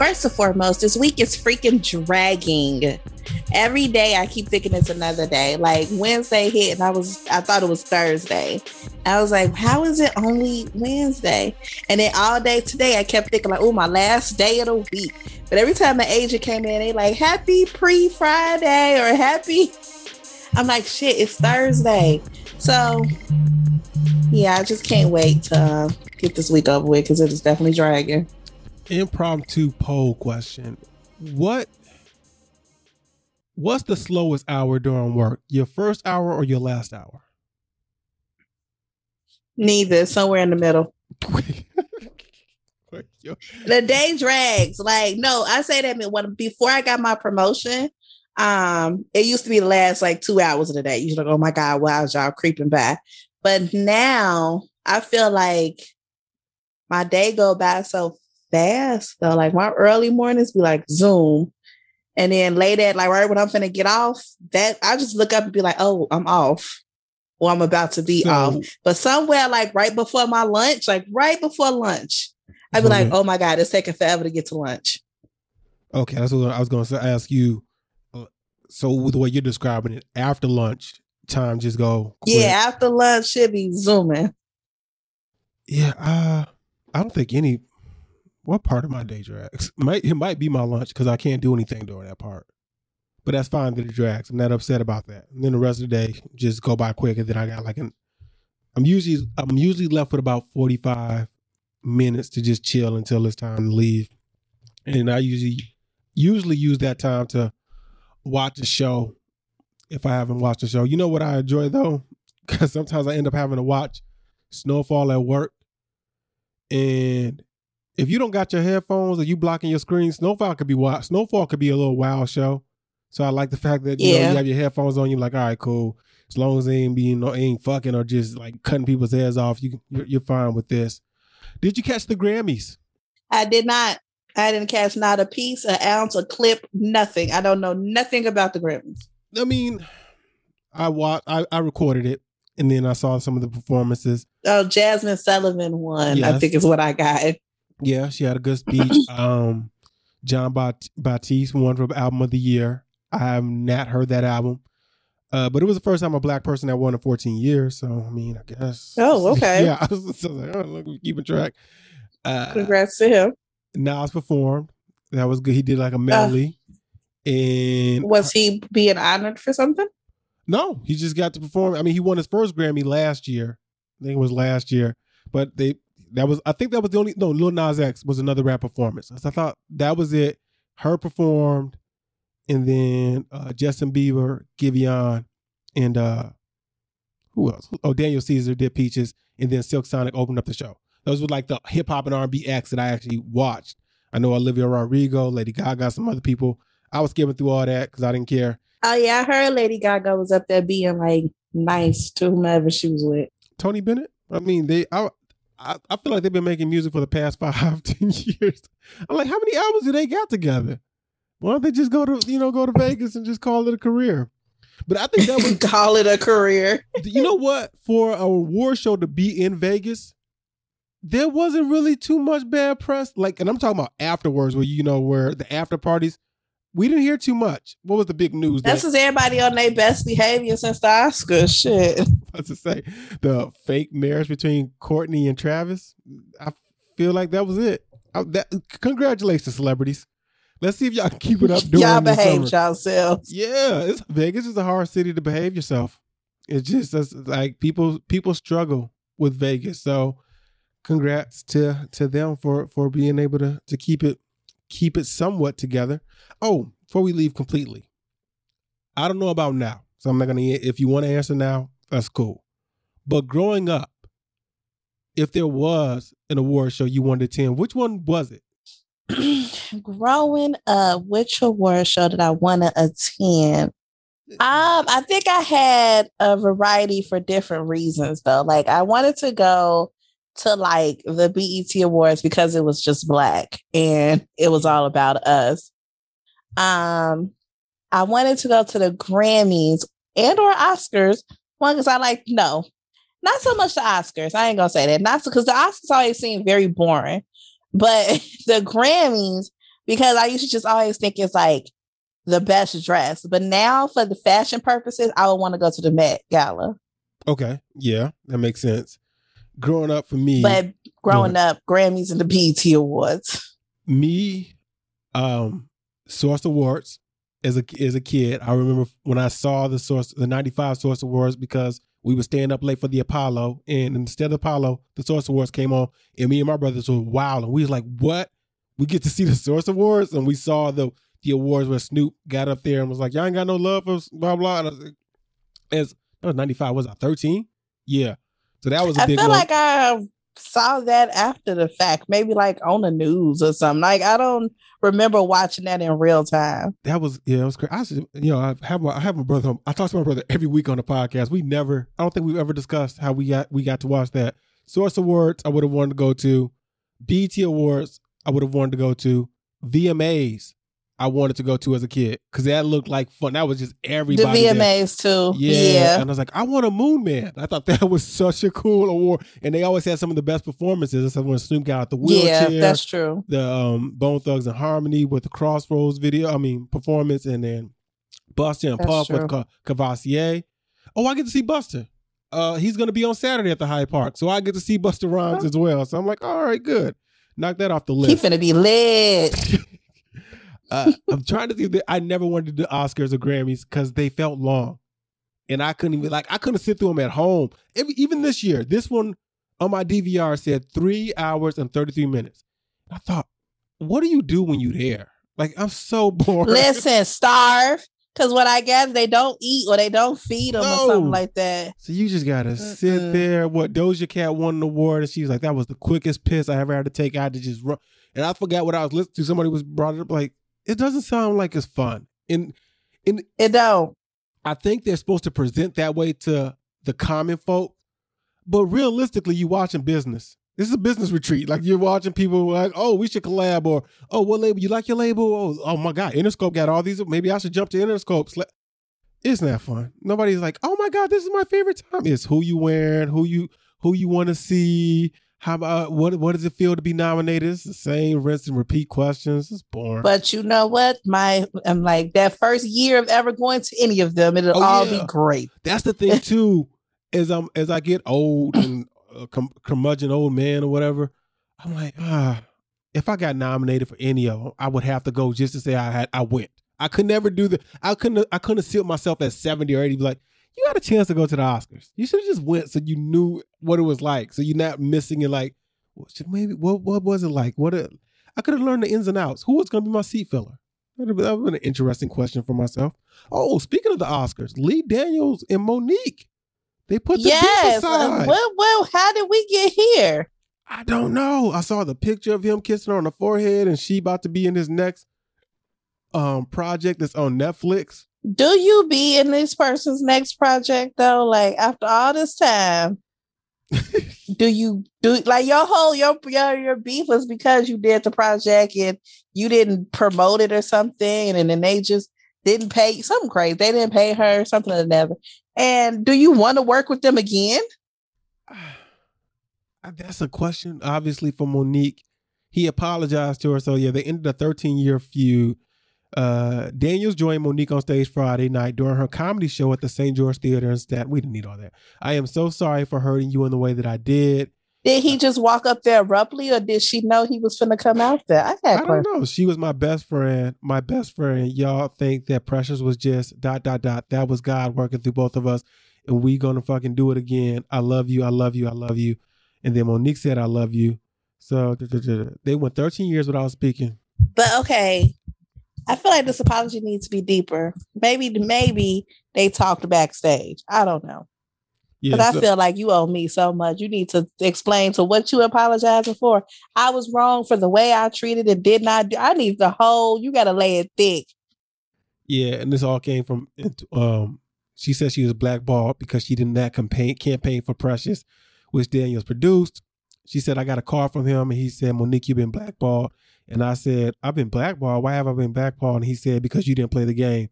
first and foremost, this week is freaking dragging. Every day I keep thinking it's another day. Like Wednesday hit and I thought it was Thursday. I was like, how is it only Wednesday? And then all day today I kept thinking like, oh, my last day of the week. But every time an agent came in, they like, happy pre-Friday or happy. I'm like, shit, it's Thursday. So yeah, I just can't wait to get this week over with because it is definitely dragging. Impromptu poll question. What's the slowest hour during work? Your first hour or your last hour? Neither. Somewhere in the middle. The day drags. Like, no, I say that when, before I got my promotion, it used to be the last like 2 hours of the day. You're like, oh my God, wow, y'all creeping by. But now I feel like my day go by so fast though. Like my early mornings be like Zoom. And then late at, like, right when I'm finna get off, that I just look up and be like, oh, I'm off. Or I'm about to be off. But somewhere, like, right before lunch, I'd be like, oh, my God, it's taking forever to get to lunch. Okay, that's what I was going to ask you. So with the way you're describing it, after lunch, time just go quick. Yeah, after lunch should be zooming. Yeah, I don't think any... What part of my day drags? It might be my lunch because I can't do anything during that part. But that's fine that it drags. I'm not upset about that. And then the rest of the day just go by quick. And then I got like I'm usually left with about 45 minutes to just chill until it's time to leave. And I usually use that time to watch a show if I haven't watched a show. You know what I enjoy though? Because sometimes I end up having to watch Snowfall at work. And if you don't got your headphones or you blocking your screen, Snowfall could be a little wild show. So I like the fact that you know, you have your headphones on. You're like, all right, cool. As long as they ain't being, or ain't fucking, or just like cutting people's heads off, you're fine with this. Did you catch the Grammys? I did not. I didn't catch not a piece, an ounce, a clip, nothing. I don't know nothing about the Grammys. I mean, I recorded it. And then I saw some of the performances. Oh, Jasmine Sullivan won, yes. I think is what I got. Yeah, she had a good speech. John Batiste won for Album of the Year. I have not heard that album. But it was the first time a black person that won in 14 years. So, I mean, I guess. Oh, okay. Yeah, I was like, oh, look, we're keeping track. Congrats to him. Nas performed. That was good. He did like a medley. And was he being honored for something? No, he just got to perform. I mean, he won his first Grammy last year. I think it was last year. But they... Lil Nas X was another rap performance. I thought that was it. Her performed, and then Justin Bieber, Giveon, and who else? Oh, Daniel Caesar did Peaches, and then Silk Sonic opened up the show. Those were like the hip hop and R&B acts that I actually watched. I know Olivia Rodrigo, Lady Gaga, some other people. I was skipping through all that because I didn't care. Oh yeah, I heard Lady Gaga was up there being like nice to whomever she was with. Tony Bennett. I mean, I feel like they've been making music for the past 5-10 years. I'm like, how many albums do they got together? Why don't they just go to Vegas and just call it a career? But I think that was call it a career. You know what? For a award show to be in Vegas, there wasn't really too much bad press. Like, and I'm talking about afterwards, where the after parties, we didn't hear too much. What was the big news? That's because everybody on their best behavior since the Oscars. Shit. I was to say the fake marriage between Courtney and Travis. I feel like that was it. Congratulations, celebrities. Let's see if y'all can keep it up. Y'all behave yourselves. Yeah, Vegas is a hard city to behave yourself. It's just like people struggle with Vegas. So, congrats to them for being able to keep it somewhat together. Oh, before we leave completely, I don't know about now, so I'm not gonna. If you want to answer now, that's cool. But growing up, if there was an award show you wanted to attend, which one was it? Growing up, which award show did I want to attend? I think I had a variety for different reasons though. Like I wanted to go to like the BET Awards because it was just black and it was all about us. I wanted to go to the Grammys and or Oscars. One, because I like, no, not so much the Oscars. I ain't going to say that. Not because the Oscars always seem very boring. But the Grammys, because I used to just always think it's like the best dress. But now for the fashion purposes, I would want to go to the Met Gala. Okay. Yeah, that makes sense. Growing up for me. But growing up, Grammys and the BET Awards. Me, Source Awards as a kid. I remember when I saw the 95 Source Awards because we were staying up late for the Apollo, and instead of the Apollo, the Source Awards came on, and me and my brothers were wild, and we was like, what? We get to see the Source Awards? And we saw the awards where Snoop got up there and was like, y'all ain't got no love for blah, blah. And I was like, that was 95, was I 13? Yeah. So that was a big one. I feel like I saw that after the fact, maybe like on the news or something. Like, I don't remember watching that in real time. That was, yeah, it was crazy. I have my brother home. I talk to my brother every week on the podcast. I don't think we've ever discussed how we got to watch that. Source Awards, I would have wanted to go to. BET Awards, I would have wanted to go to. VMAs, I wanted to go to as a kid because that looked like fun. That was just everybody. The VMAs there. Too. Yeah. And I was like, I want a Moon Knight. I thought that was such a cool award. And they always had some of the best performances. That's when Snoop got out the wheelchair. Yeah, that's true. The Bone Thugs and Harmony with the Crossroads performance. And then Busta and Puff with Cavassier. Oh, I get to see Busta. He's going to be on Saturday at the Hyde Park. So I get to see Busta Rhymes as well. So I'm like, all right, good. Knock that off the list. He's going to be lit. I'm trying to think that I never wanted to do Oscars or Grammys because they felt long, and I couldn't sit through them at home. Even this year, this one on my DVR said 3 hours and 33 minutes. I thought, what do you do when you're there? Like, I'm so bored. Listen, starve, because what I gather, they don't eat or they don't feed them or something like that. So you just gotta sit there. What, Doja Cat won an award, and she's like, that was the quickest piss I ever had to take. I had to just run, and I forgot what I was listening to. Somebody was brought it up like. It doesn't sound like it's fun. And it don't. I think they're supposed to present that way to the common folk. But realistically, you're watching business. This is a business retreat. Like, you're watching people like, oh, we should collab. Or, oh, what label? You like your label? Oh my God, Interscope got all these. Maybe I should jump to Interscope. It's not fun. Nobody's like, oh my God, this is my favorite time. It's who you wearing, who you want to see. How about what does it feel to be nominated? It's the same rinse and repeat questions. It's boring. But you know what? I'm like, that first year of ever going to any of them, it'll all be great. That's the thing too, as I get old and curmudgeon old man or whatever, I'm like, if I got nominated for any of them, I would have to go just to say I went. I could never do that. I couldn't sit myself at 70 or 80 be like, you had a chance to go to the Oscars. You should have just went so you knew what it was like. So you're not missing it. Like, what was it like? I could have learned the ins and outs. Who was going to be my seat filler? That would have been an interesting question for myself. Oh, speaking of the Oscars, Lee Daniels and Monique, they put the beef aside. Well, how did we get here? I don't know. I saw the picture of him kissing her on the forehead, and she about to be in his next project that's on Netflix. Do you be in this person's next project though? Like, after all this time, do you do like your beef was because you did the project and you didn't promote it or something, and then they just didn't pay something crazy. They didn't pay her something or another. And do you want to work with them again? That's a question, obviously, for Monique. He apologized to her, so yeah, they ended a 13-year feud. Daniels joined Monique on stage Friday night during her comedy show at the St. George Theater in Staten. We didn't need all that. I am so sorry for hurting you in the way that I did. Did he just walk up there abruptly, or did she know he was finna come out there? I don't know. She was my best friend. My best friend. Y'all think that Precious was just ... That was God working through both of us, and we gonna fucking do it again. I love you. I love you. I love you. And then Monique said, "I love you." So they went 13 years without speaking. But okay. I feel like this apology needs to be deeper. Maybe they talked backstage. I don't know. But yeah, I feel like you owe me so much. You need to explain to what you apologizing for. I was wrong for the way I treated it. Did not. I need the whole. You got to lay it thick. Yeah, and this all came from. She said she was blackballed because she did that campaign for Precious, which Daniels produced. She said, I got a call from him, and he said, Monique, you've been blackballed. And I said, I've been blackballed? Why have I been blackballed? And he said, because you didn't play the game.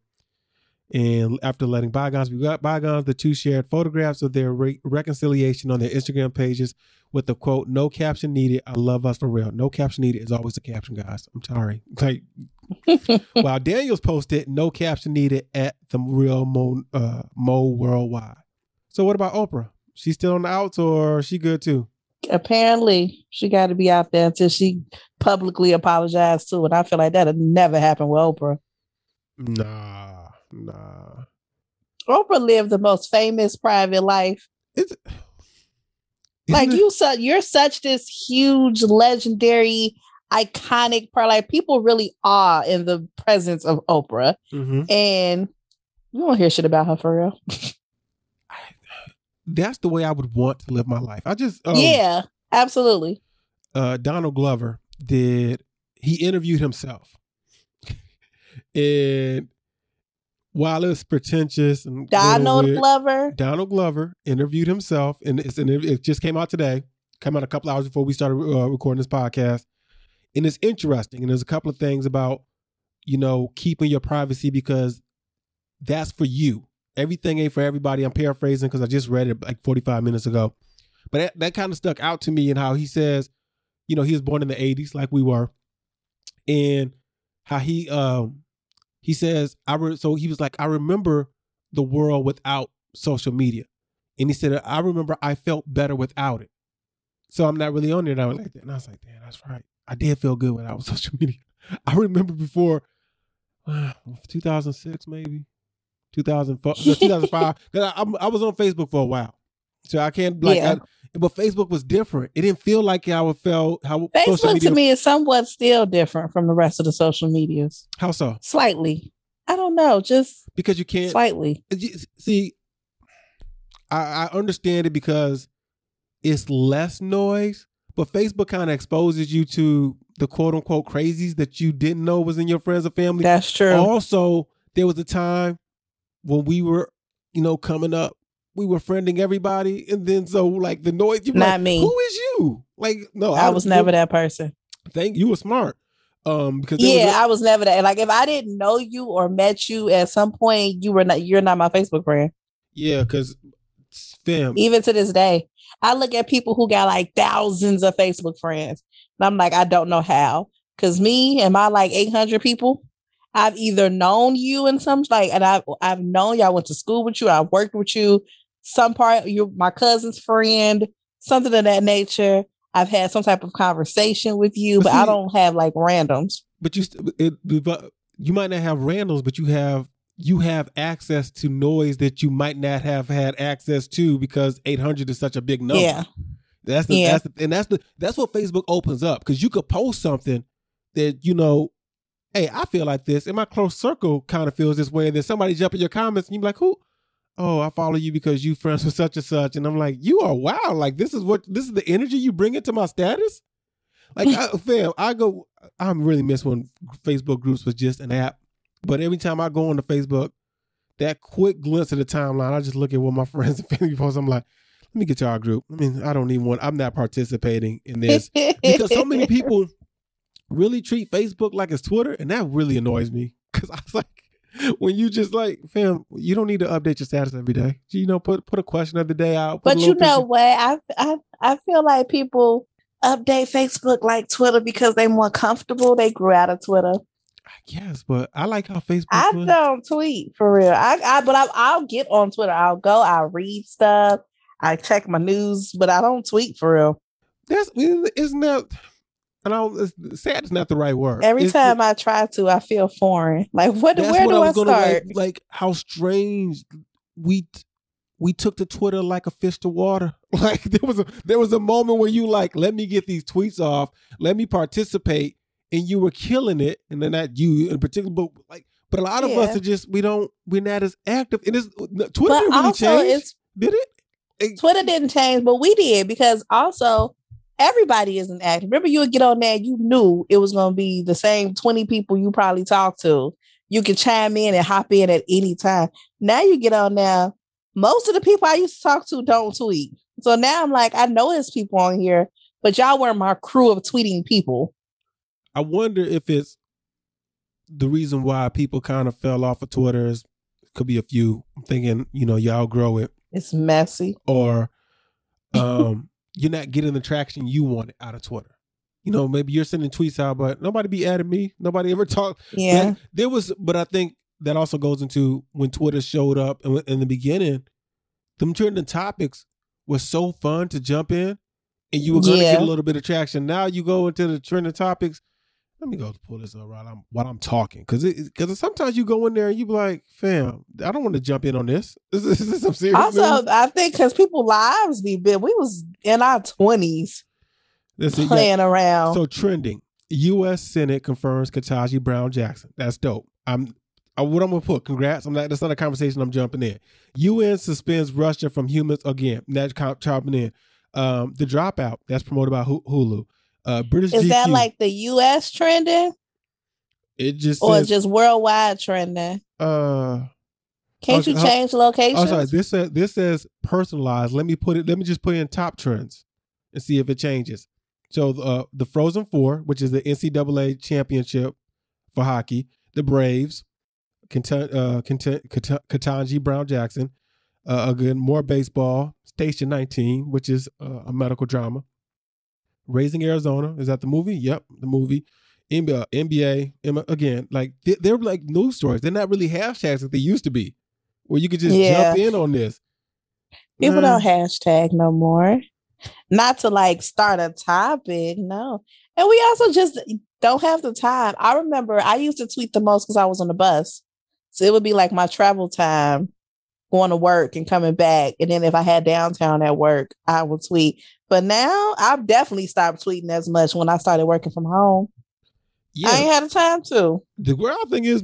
And after letting bygones be bygones, the two shared photographs of their reconciliation on their Instagram pages with the quote, "No caption needed. I love us for real." No caption needed is always the caption, guys. I'm sorry. Like, while Daniels posted, "No caption needed" at the real Mo Worldwide. So what about Oprah? She's still on the outs, or she good too? Apparently, she got to be out there until she publicly apologized too. And I feel like that'll never happen with Oprah. Nah. Oprah lived the most famous private life. You're such this huge, legendary, iconic part. Like, people really awe in the presence of Oprah, and you won't hear shit about her for real. That's the way I would want to live my life. I just yeah, absolutely. Donald Glover interviewed himself, and while it's pretentious and Donald Glover interviewed himself, and it just came out today. Came out a couple hours before we started recording this podcast, and it's interesting. And there's a couple of things about, keeping your privacy, because that's for you. Everything ain't for everybody. I'm paraphrasing because I just read it like 45 minutes ago, but that kind of stuck out to me. And how he says, he was born in the 80s, like we were, and how he says, so he was like, "I remember the world without social media." And he said, "I remember I felt better without it. So I'm not really on there now." Like that. And I was like, "Damn, that's right. I did feel good without social media." I remember before 2006, maybe 2004, 2005. Because I was on Facebook for a while. So I can't but Facebook was different. It didn't feel like I would feel how Facebook social media to me is somewhat still different from the rest of the social medias. How so? Slightly. I don't know. Just because you can't slightly see. I understand it because it's less noise, but Facebook kind of exposes you to the quote unquote crazies that you didn't know was in your friends or family. That's true. Also, there was a time when we were, coming up, we were friending everybody, and then so like the noise. Not like, me. Who is you? Like, no, I was never that person. Thank you. Were smart. Because I was never that. Like, if I didn't know you or met you at some point, you're not my Facebook friend. Yeah, because fam. Even to this day, I look at people who got like thousands of Facebook friends, and I'm like, I don't know how. Because me and my like 800 people, I've either known you in some I've known y'all, went to school with you, I worked with you. Some part, you're my cousin's friend, something of that nature. I've had some type of conversation with you, but I don't have like randoms. But you might not have randoms, but you have access to noise that you might not have had access to, because 800 is such a big number. Yeah, that's what Facebook opens up, because you could post something that hey, I feel like this, and my close circle kind of feels this way, and then somebody jump in your comments, and you be like, who? Oh, I follow you because you friends with such and such. And I'm like, you are wild. Like, this is the energy you bring into my status. Like, I really miss when Facebook groups was just an app. But every time I go on to Facebook, that quick glimpse of the timeline, I just look at what my friends and family post. I'm like, let me get to our group. I mean, I don't even want, I'm not participating in this, because so many people really treat Facebook like it's Twitter. And that really annoys me, because I was like, when you just like, fam, you don't need to update your status every day. Put a question of the day out. But you know what? I feel like people update Facebook like Twitter because they're more comfortable. They grew out of Twitter. I guess, but I like how Facebook. I don't tweet for real. I'll get on Twitter. I'll go. I'll read stuff. I check my news, but I don't tweet for real. Sad is not the right word. Every time I try to, I feel foreign. Like, where do I start? Like, how strange we took to Twitter like a fish to water. Like, there was a moment where you like, let me get these tweets off, let me participate, and you were killing it. And then not you in particular, but a lot of us are just we're not as active. And Twitter didn't really change, did it? Twitter didn't change, but we did, because also, everybody isn't active. Remember, you would get on there, you knew it was going to be the same 20 people you probably talked to. You can chime in and hop in at any time. Now you get on there, most of the people I used to talk to don't tweet. So now I'm like, I know there's people on here, but y'all weren't my crew of tweeting people. I wonder if it's the reason why people kind of fell off of Twitter is could be a few. I'm thinking, you know, y'all grow it. It's messy. Or you're not getting the traction you wanted out of Twitter. You know, maybe you're sending tweets out, but nobody be adding me. Nobody ever talked. Yeah. Like, there was, but I think that also goes into when Twitter showed up in the beginning, them trending topics was so fun to jump in and you were going to get a little bit of traction. Now you go into the trending topics. Let me go pull this up while I'm talking. Because sometimes you go in there and you be like, fam, I don't want to jump in on this. Is this some serious also, news? I think because people's lives be big. We was in our 20s playing around. So trending. U.S. Senate confirms Ketanji Brown Jackson. That's dope. What I'm going to put, congrats. That's not a conversation I'm jumping in. UN suspends Russia from humans again. That's chopping in. The Dropout. That's promoted by Hulu. British is GQ. That like the U.S. trending? It just or says, just worldwide trending? Can't you change locations? Oh, sorry. This says personalized. Let me just put in top trends and see if it changes. So the Frozen Four, which is the NCAA championship for hockey, the Braves, Ketanji Brown Jackson, again more baseball. Station 19, which is a medical drama. Raising Arizona. Is that the movie? Yep, the movie. NBA again, like they're like news stories. They're not really hashtags like they used to be, where you could just jump in on this. People don't hashtag no more. Not to like start a topic, no. And we also just don't have the time. I remember I used to tweet the most because I was on the bus. So it would be like my travel time, going to work and coming back. And then if I had downtown at work, I would tweet. But now I've definitely stopped tweeting as much when I started working from home. Yeah. I ain't had the time to. The wild thing is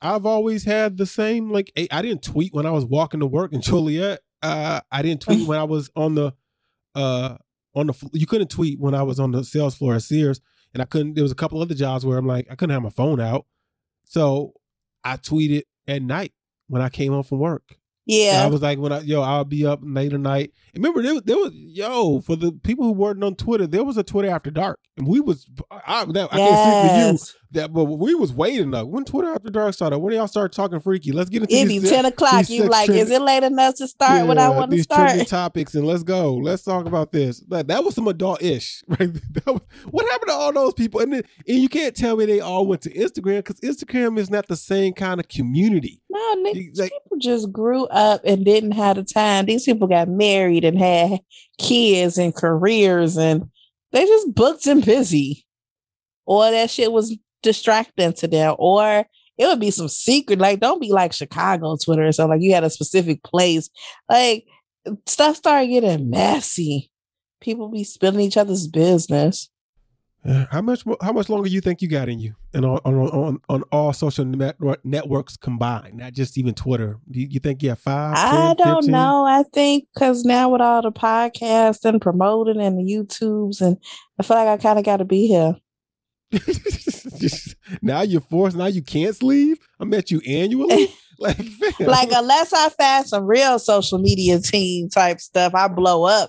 I've always had the same, like, I didn't tweet when I was walking to work in Joliet. I didn't tweet when I was you couldn't tweet when I was on the sales floor at Sears. And there was a couple other jobs where I'm like, I couldn't have my phone out. So I tweeted at night when I came home from work. Yeah, and I was like, I'll be up late at night. And remember, there was for the people who weren't on Twitter, there was a Twitter after dark, and I can't speak for you, but we was waiting up. When Twitter after dark started, when y'all start talking freaky, let's get into it. It'd be 10 o'clock. You like, is it late enough to start when I want to start these topics? And let's go. Let's talk about this. Like, that was some adult ish, right? What happened to all those people? And you can't tell me they all went to Instagram, because Instagram is not the same kind of community. No, people just grew up and didn't have the time. These people got married and had kids and careers, and they just booked and busy, or that shit was distracting to them, or it would be some secret. Like, don't be like Chicago Twitter or something. Like, you had a specific place. Like, stuff started getting messy. People be spilling each other's business. How much longer you think you got in you, and on all social networks combined, not just even Twitter? Do you think you have 5? 10, I don't 15? Know. I think because now with all the podcasts and promoting and the YouTubes, and I feel like I kind of got to be here. Now you're forced. Now you can't sleep. I'm at you annually. Like, like, unless I find some real social media team type stuff, I blow up.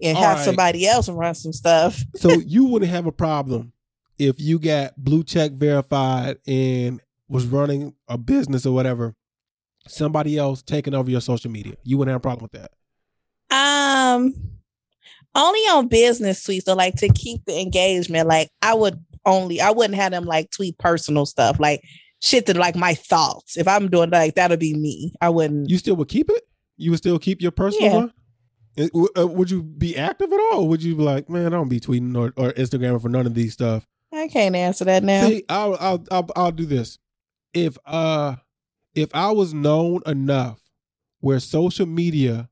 And all have right. Somebody else run some stuff. So you wouldn't have a problem if you got blue check verified and was running a business or whatever, somebody else taking over your social media. You wouldn't have a problem with that? Only on business tweets. So like, to keep the engagement, like I wouldn't have them like tweet personal stuff, like shit that like my thoughts. If I'm doing like, that'll be me. I wouldn't. You still would keep it? You would still keep your personal one? Would you be active at all? Would you be like, man, I don't be tweeting or Instagramming for none of these stuff? I can't answer that now. See, I'll do this. If I was known enough where social media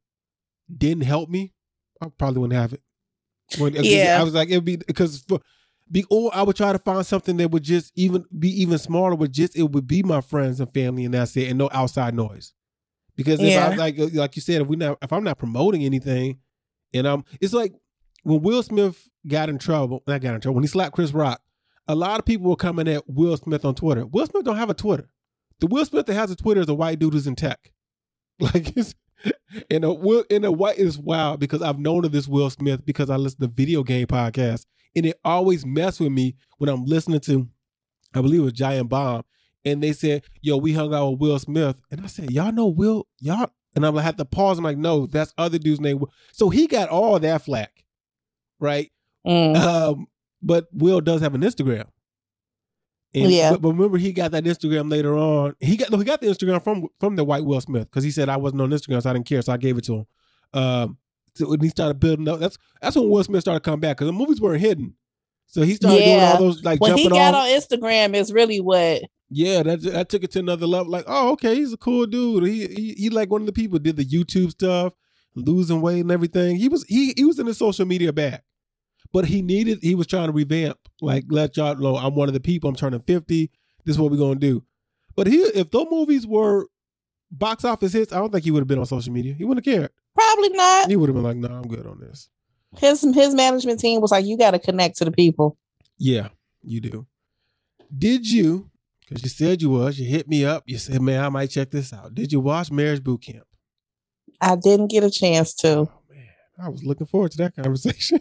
didn't help me, I probably wouldn't have it. I was like, it'd be or I would try to find something that would just even smaller. It would be my friends and family, and that's it, and no outside noise. Because if I like you said, if I'm not promoting anything, and it's like when Will Smith when he slapped Chris Rock, a lot of people were coming at Will Smith on Twitter. Will Smith don't have a Twitter. The Will Smith that has a Twitter is a white dude who's in tech. Like, it's wild, because I've known of this Will Smith because I listen to video game podcasts, and it always messed with me when I'm listening to, I believe it was Giant Bomb. and they said, yo, we hung out with Will Smith. And I said, y'all know Will? Y'all? And I'm like, I had to pause. I'm like, no, that's other dude's name. So he got all that flack, right? Mm. But Will does have an Instagram. And, yeah. But remember, he got that Instagram later on. He got the Instagram from the white Will Smith, because he said, I wasn't on Instagram, so I didn't care, so I gave it to him. So when he started building up, that's when Will Smith started coming back, because the movies weren't hidden. So he started doing all those, like, when jumping off. When he got on Instagram is really what... Yeah, that took it to another level. Like, oh, okay, he's a cool dude. He like one of the people did the YouTube stuff, losing weight and everything. He was in the social media bag, but he was trying to revamp. Like, let y'all know, I'm one of the people. I'm turning 50. This is what we're gonna do. But if those movies were box office hits, I don't think he would have been on social media. He wouldn't have cared. Probably not. He would have been like, no, I'm good on this. His management team was like, you got to connect to the people. Yeah, you do. Did you? Because you said you was. You hit me up. You said, man, I might check this out. Did you watch Marriage Boot Camp? I didn't get a chance to. Oh, man. I was looking forward to that conversation.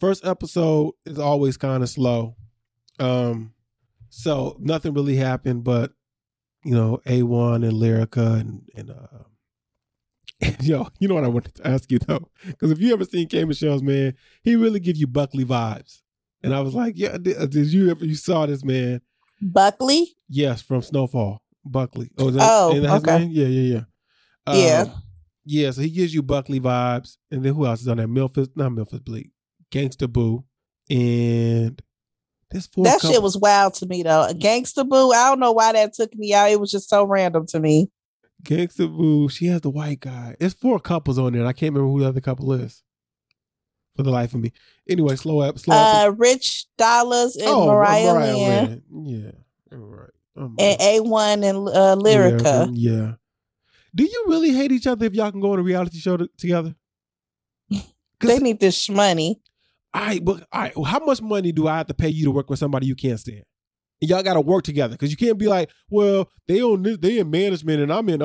First episode is always kind of slow. So nothing really happened, but, you know, A1 and Lyrica and yo, you know what I wanted to ask you, though? Because if you ever seen Kane Michelle's, man, he really give you Buckley vibes. And I was like, yeah, did you ever, you saw this man? Buckley? Yes, from Snowfall. Buckley. Oh, okay. His name? Yeah. Yeah, so he gives you Buckley vibes. And then who else is on there? Not Memphis Bleak. Gangsta Boo. And this fourth That couple. Shit was wild to me, though. Gangsta Boo, I don't know why that took me out. It was just so random to me. Gangsta Boo, she has the white guy. It's 4 couples on there, and I can't remember who the other couple is. For the life of me. Anyway, slow up. Rich Dollars and Mariah Lynn. Yeah. All right. And A1 and Lyrica. Yeah. Do you really hate each other if y'all can go on a reality show together? They need this money. All right. Well, how much money do I have to pay you to work with somebody you can't stand? And y'all got to work together, because you can't be like, well, they own this, they in management and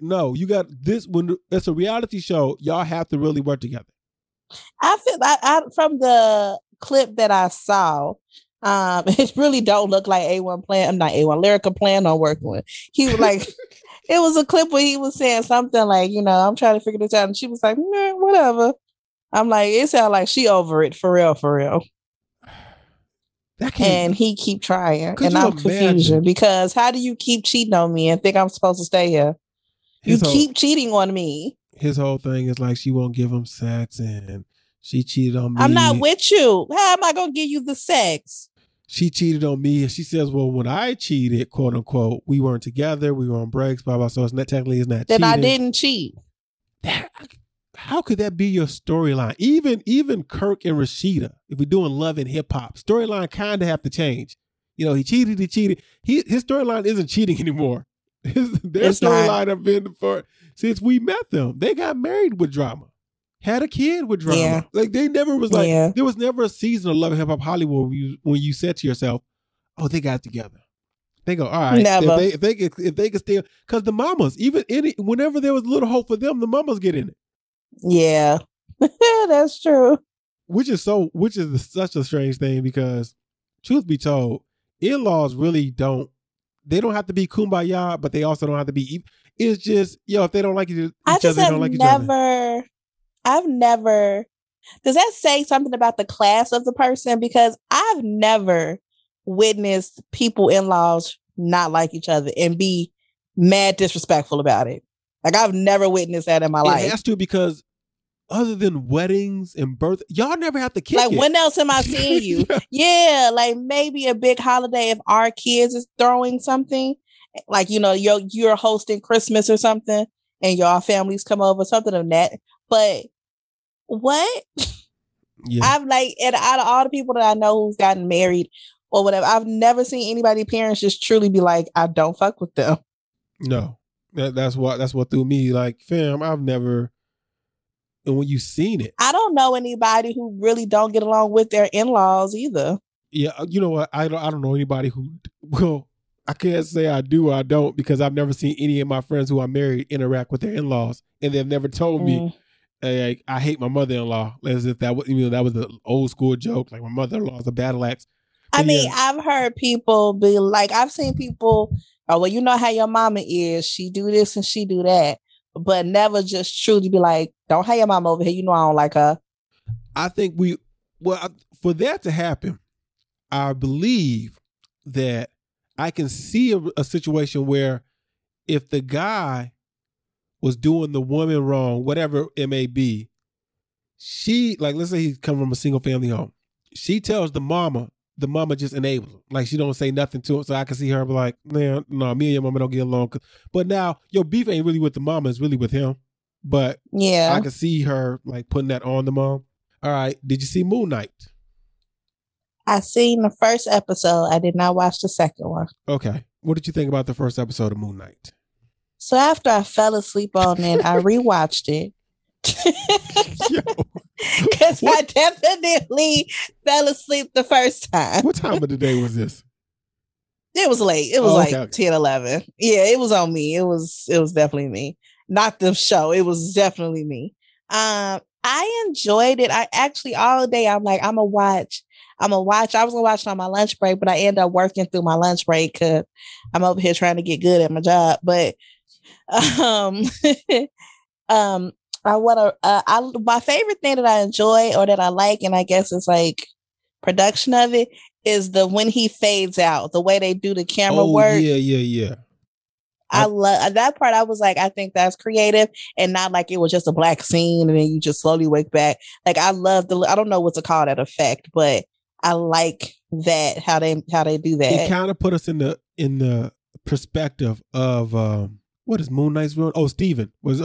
No, you got this. When it's a reality show, y'all have to really work together. I feel like from the clip that I saw, it really don't look like Lyrica planned on working with. He was like, it was a clip where he was saying something like, you know, I'm trying to figure this out, and she was like, whatever. I'm like, it sounds like she over it for real. And he keep trying, and I'm confused because how do you keep cheating on me and think I'm supposed to stay here? Keep cheating on me. His whole thing is like, she won't give him sex and she cheated on me. I'm not with you. How am I going to give you the sex? She cheated on me. And she says, well, when I cheated, quote unquote, we weren't together. We were on breaks, blah, blah. So it's not cheating. Then I didn't cheat. How could that be your storyline? Even Kirk and Rashida, if we're doing Love and Hip Hop, storyline kind of have to change. You know, he cheated. His storyline isn't cheating anymore. Their storyline have been for since we met them. They got married with drama, had a kid with drama. Yeah. Like they never was like there was never a season of Love and Hip Hop Hollywood when you said to yourself, "Oh, they got together." They go, "All right, never. If they could still," because the mamas, whenever there was little hope for them, the mamas get in it. Yeah, that's true. Which is such a strange thing, because truth be told, in-laws really don't. They don't have to be kumbaya, but they also don't have to be. It's just, yo, if they don't like each other, they don't like each other. I've never. Does that say something about the class of the person? Because I've never witnessed people in-laws not like each other and be mad disrespectful about it. Like, I've never witnessed that in my life. It has to, because other than weddings and birth, y'all never have to kick it. Like, when else am I seeing you? Yeah, like maybe a big holiday if our kids is throwing something. Like, you know, you're hosting Christmas or something and y'all families come over, something of that. But what? Yeah. I'm like, and out of all the people that I know who's gotten married or whatever, I've never seen anybody's parents just truly be like, I don't fuck with them. No. That's what threw me. Like, fam, I've never... And when you've seen it, I don't know anybody who really don't get along with their in-laws either. Yeah, you know what? I don't know anybody who. Well, I can't say I do or I don't, because I've never seen any of my friends who are married interact with their in-laws, and they've never told me, "Hey, I hate my mother-in-law," as if that was, you know, that was an old school joke. Like, my mother-in-law is a battle axe. I mean, I've heard people be like, I've seen people, oh, well, you know how your mama is. She do this and she do that. But never just truly be like, don't have your mama over here. You know I don't like her. I think for that to happen, I believe that I can see a situation where if the guy was doing the woman wrong, whatever it may be, she, like, let's say he come from a single family home. She tells the mama just enables him. Like, she don't say nothing to him. So I can see her be like, man, no, me and your mama don't get along. But now your beef ain't really with the mama. It's really with him. But yeah, I can see her like putting that on the mom. All right. Did you see Moon Knight? I seen the first episode. I did not watch the second one. Okay. What did you think about the first episode of Moon Knight? So after I fell asleep on it, I rewatched it. Because I definitely fell asleep the first time. What time of the day was this? It was late. It was 10, 11. Yeah, it was on me. It was definitely me. Not the show. It was definitely me. I enjoyed it. I actually all day I'm like, I'm gonna watch. I was gonna watch it on my lunch break, but I end up working through my lunch break because I'm over here trying to get good at my job. But my favorite thing that I enjoy or that I like, and I guess it's like production of it, is when he fades out, the way they do the camera work. Yeah. I love that part. I was like, I think that's creative and not like it was just a black scene and then you just slowly wake back. Like, I love I don't know what to call that effect, but I like that, how they do that. It kind of put us in the perspective of, what is Moon Knight's real? Oh, Steven was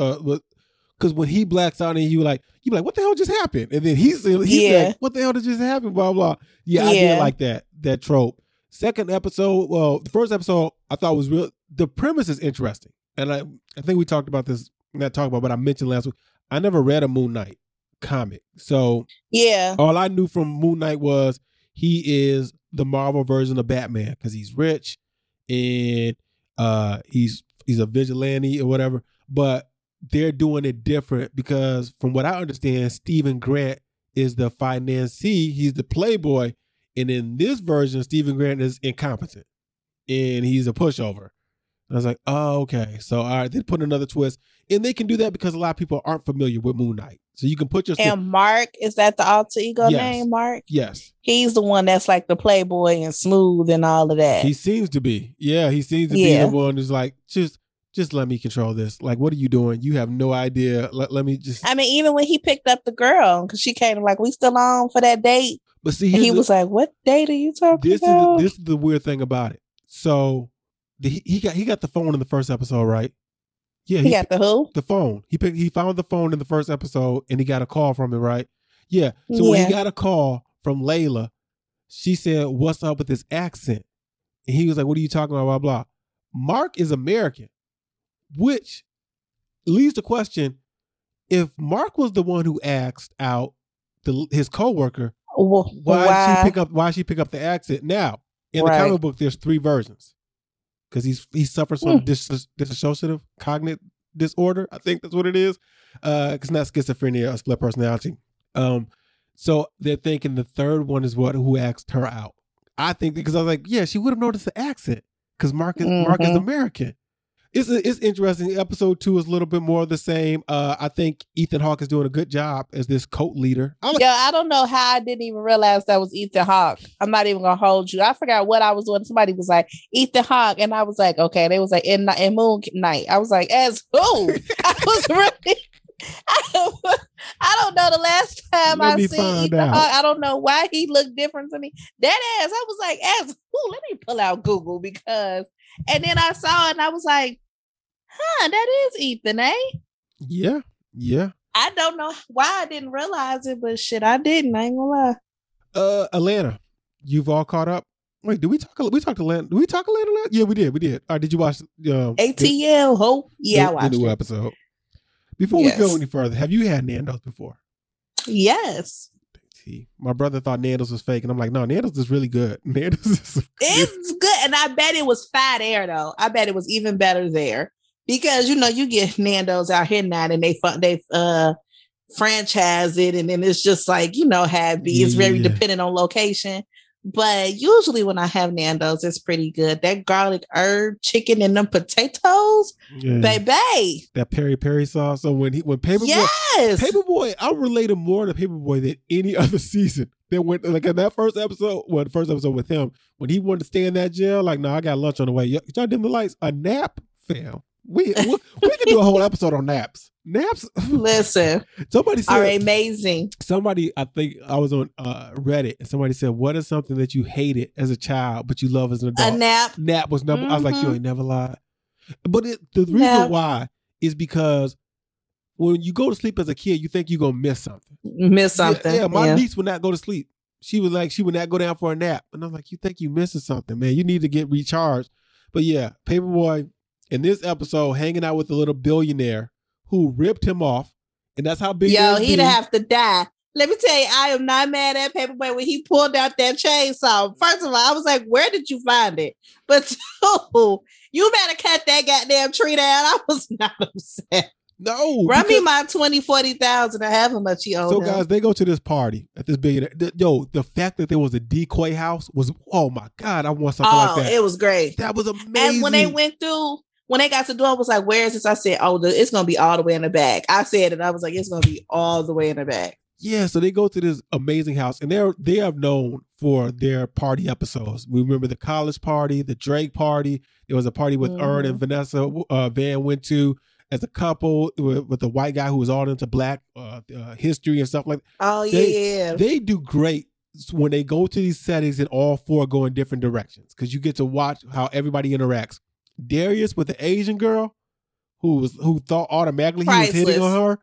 because when he blacks out and you like, what the hell just happened? And then he's like, what the hell did just happen? Blah, blah. Yeah, I did like that trope. Second episode, well, the first episode I thought was real. The premise is interesting. And I think we talked about this, but I mentioned last week, I never read a Moon Knight comic. So yeah, all I knew from Moon Knight was he is the Marvel version of Batman because he's rich and he's a vigilante or whatever. But they're doing it different because from what I understand, Stephen Grant is the financier. He's the playboy. And in this version, Stephen Grant is incompetent and he's a pushover. And I was like, oh, okay. So, all right, they put another twist. And they can do that because a lot of people aren't familiar with Moon Knight. So you can put yourself. And Mark, is that the alter ego name, Mark? Yes. He's the one that's like the playboy and smooth and all of that. He seems to be. Yeah, he seems to be the one who's like, just let me control this. Like, what are you doing? You have no idea. Let me just. I mean, even when he picked up the girl, because she came like, we still on for that date. But see, he was like, what date are you talking about? This is the weird thing about it. So he got the phone in the first episode, right? Yeah. He got the who? The phone. He found the phone in the first episode and he got a call from it, right? Yeah. So when he got a call from Layla, she said, what's up with this accent? And he was like, what are you talking about? Blah, blah. Mark is American, which leaves the question, if Mark was the one who asked out his coworker, why she pick up the accent? Now, in the comic book, there's three versions. Because he suffers from dissociative cognitive disorder. I think that's what it is. It's not schizophrenia or split personality. So they're thinking the third one is who asked her out. I think because I was like, yeah, she would have noticed the accent because Mark is American. It's interesting. Episode 2 is a little bit more of the same. I think Ethan Hawke is doing a good job as this cult leader. I don't know how I didn't even realize that was Ethan Hawke. I'm not even going to hold you. I forgot what I was doing. Somebody was like, Ethan Hawke. And I was like, okay. They was like, in Moon Knight. I was like, as who? I was really... I don't know the last time I seen Ethan Hawke. I don't know why he looked different to me. That ass. I was like, as who? Let me pull out Google because... And then I saw it and I was like, that is Ethan, eh? Yeah, yeah. I don't know why I didn't realize it, but shit, I didn't. I ain't gonna lie. Atlanta, you've all caught up. Wait, did we talk? We talked Atlanta. Did we talk Atlanta? Yeah, we did. We did. All right, did you watch ATL? Hope? Yeah, I watched the new episode. Before we go any further, have you had Nando's before? Yes. My brother thought Nando's was fake, and I'm like, no, Nando's is really good. It's good, and I bet it was fire there, though. I bet it was even better there because you get Nando's out here now, and they franchise it, and then it's just like have it's very dependent on location. But usually when I have Nando's, it's pretty good. That garlic herb chicken and them potatoes, baby. That peri-peri sauce. So when Paper Boy, I related more to Paper Boy than any other season. Then when, like in that first episode, well, the first episode with him, when he wanted to stay in that jail, like, no, I got lunch on the way. Y'all dim the lights. A nap, fam. We can do a whole episode on naps. Naps. Listen, somebody said, are amazing. Somebody, I think I was on Reddit, and somebody said, "What is something that you hated as a child but you love as an adult?" A nap. Nap was number. Mm-hmm. I was like, "You ain't never lied." But the reason why is because when you go to sleep as a kid, you think you're gonna miss something. Miss something. Yeah, my niece would not go to sleep. She would not go down for a nap, and I'm like, "You think you missing something, man? You need to get recharged." But yeah, Paperboy. In this episode, hanging out with a little billionaire who ripped him off. And that's how big. Yo, he'd have to die. Let me tell you, I am not mad at Paperboy when he pulled out that chainsaw. First of all, I was like, where did you find it? But two, you better cut that goddamn tree down. I was not upset. No. Run me my 20, 40,000 or however much he owed. So guys, they go to this party at this billionaire. Yo, the fact that there was a decoy house was, oh my God, I want something like that. It was great. That was amazing. And when they went through, when they got to the door, I was like, where is this? I said, oh, it's going to be all the way in the back. I said it. I was like, it's going to be all the way in the back. Yeah. So they go to this amazing house, and they are known for their party episodes. We remember the college party, the Drake party. There was a party with Ern and Vanessa Van went to as a couple with the white guy who was all into black history and stuff like that. Oh, yeah. They do great when they go to these settings and all four go in different directions because you get to watch how everybody interacts. Darius with the Asian girl who thought automatically he was hitting on her.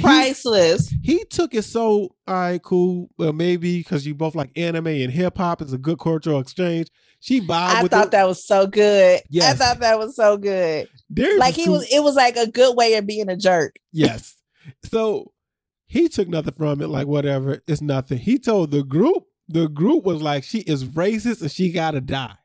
Priceless. He took it so, all right, cool. Well, maybe because you both like anime and hip hop, it's a good cultural exchange. She vibed with it. I thought that was so good. Yes. I thought that was so good. Darius it was like a good way of being a jerk. Yes. So he took nothing from it, like whatever, it's nothing. He told the group was like, she is racist and she gotta die.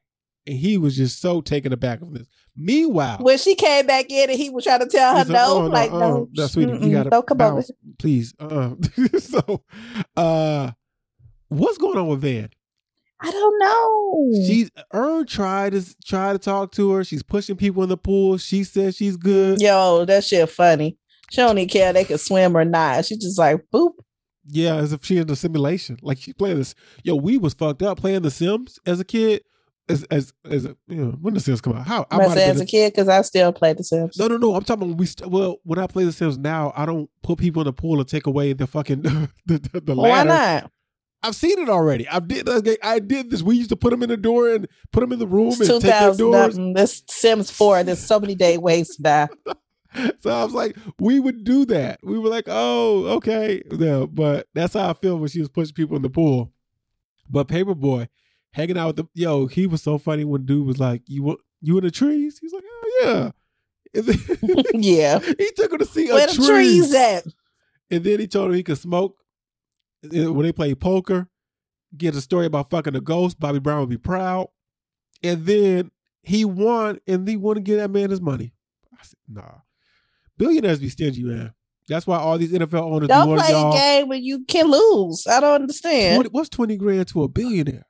And he was just so taken aback of this. Meanwhile, when she came back in and he was trying to tell her no, sweetie, you gotta come over, please. So, what's going on with Van? I don't know. She's tried to talk to her. She's pushing people in the pool. She says she's good. Yo, that shit funny. She don't even care if they can swim or not. She's just like boop. Yeah, as if she in the simulation. Like she playing this. Yo, we was fucked up playing The Sims as a kid. When The Sims come out, how I might as a kid, because I still play The Sims. No. I'm talking about when I play The Sims now, I don't put people in the pool and take away the fucking the ladder. Why not? I've seen it already. I did this. We used to put them in the door and put them in the room and take their doors. This Sims 4. There's so many day ways to die. So I was like, we would do that. We were like, oh, okay, yeah, but that's how I feel when she was pushing people in the pool. But Paperboy. Hanging out with he was so funny when dude was like, you in the trees? He's like, oh yeah. Yeah. He took him to see where the trees at. And then he told him he could smoke. And when they played poker, get a story about fucking a ghost. Bobby Brown would be proud. And then he won, and he wouldn't give that man his money. I said, nah. Billionaires be stingy, man. That's why all these NFL owners don't play a game when you can lose. I don't understand. What's 20 grand to a billionaire?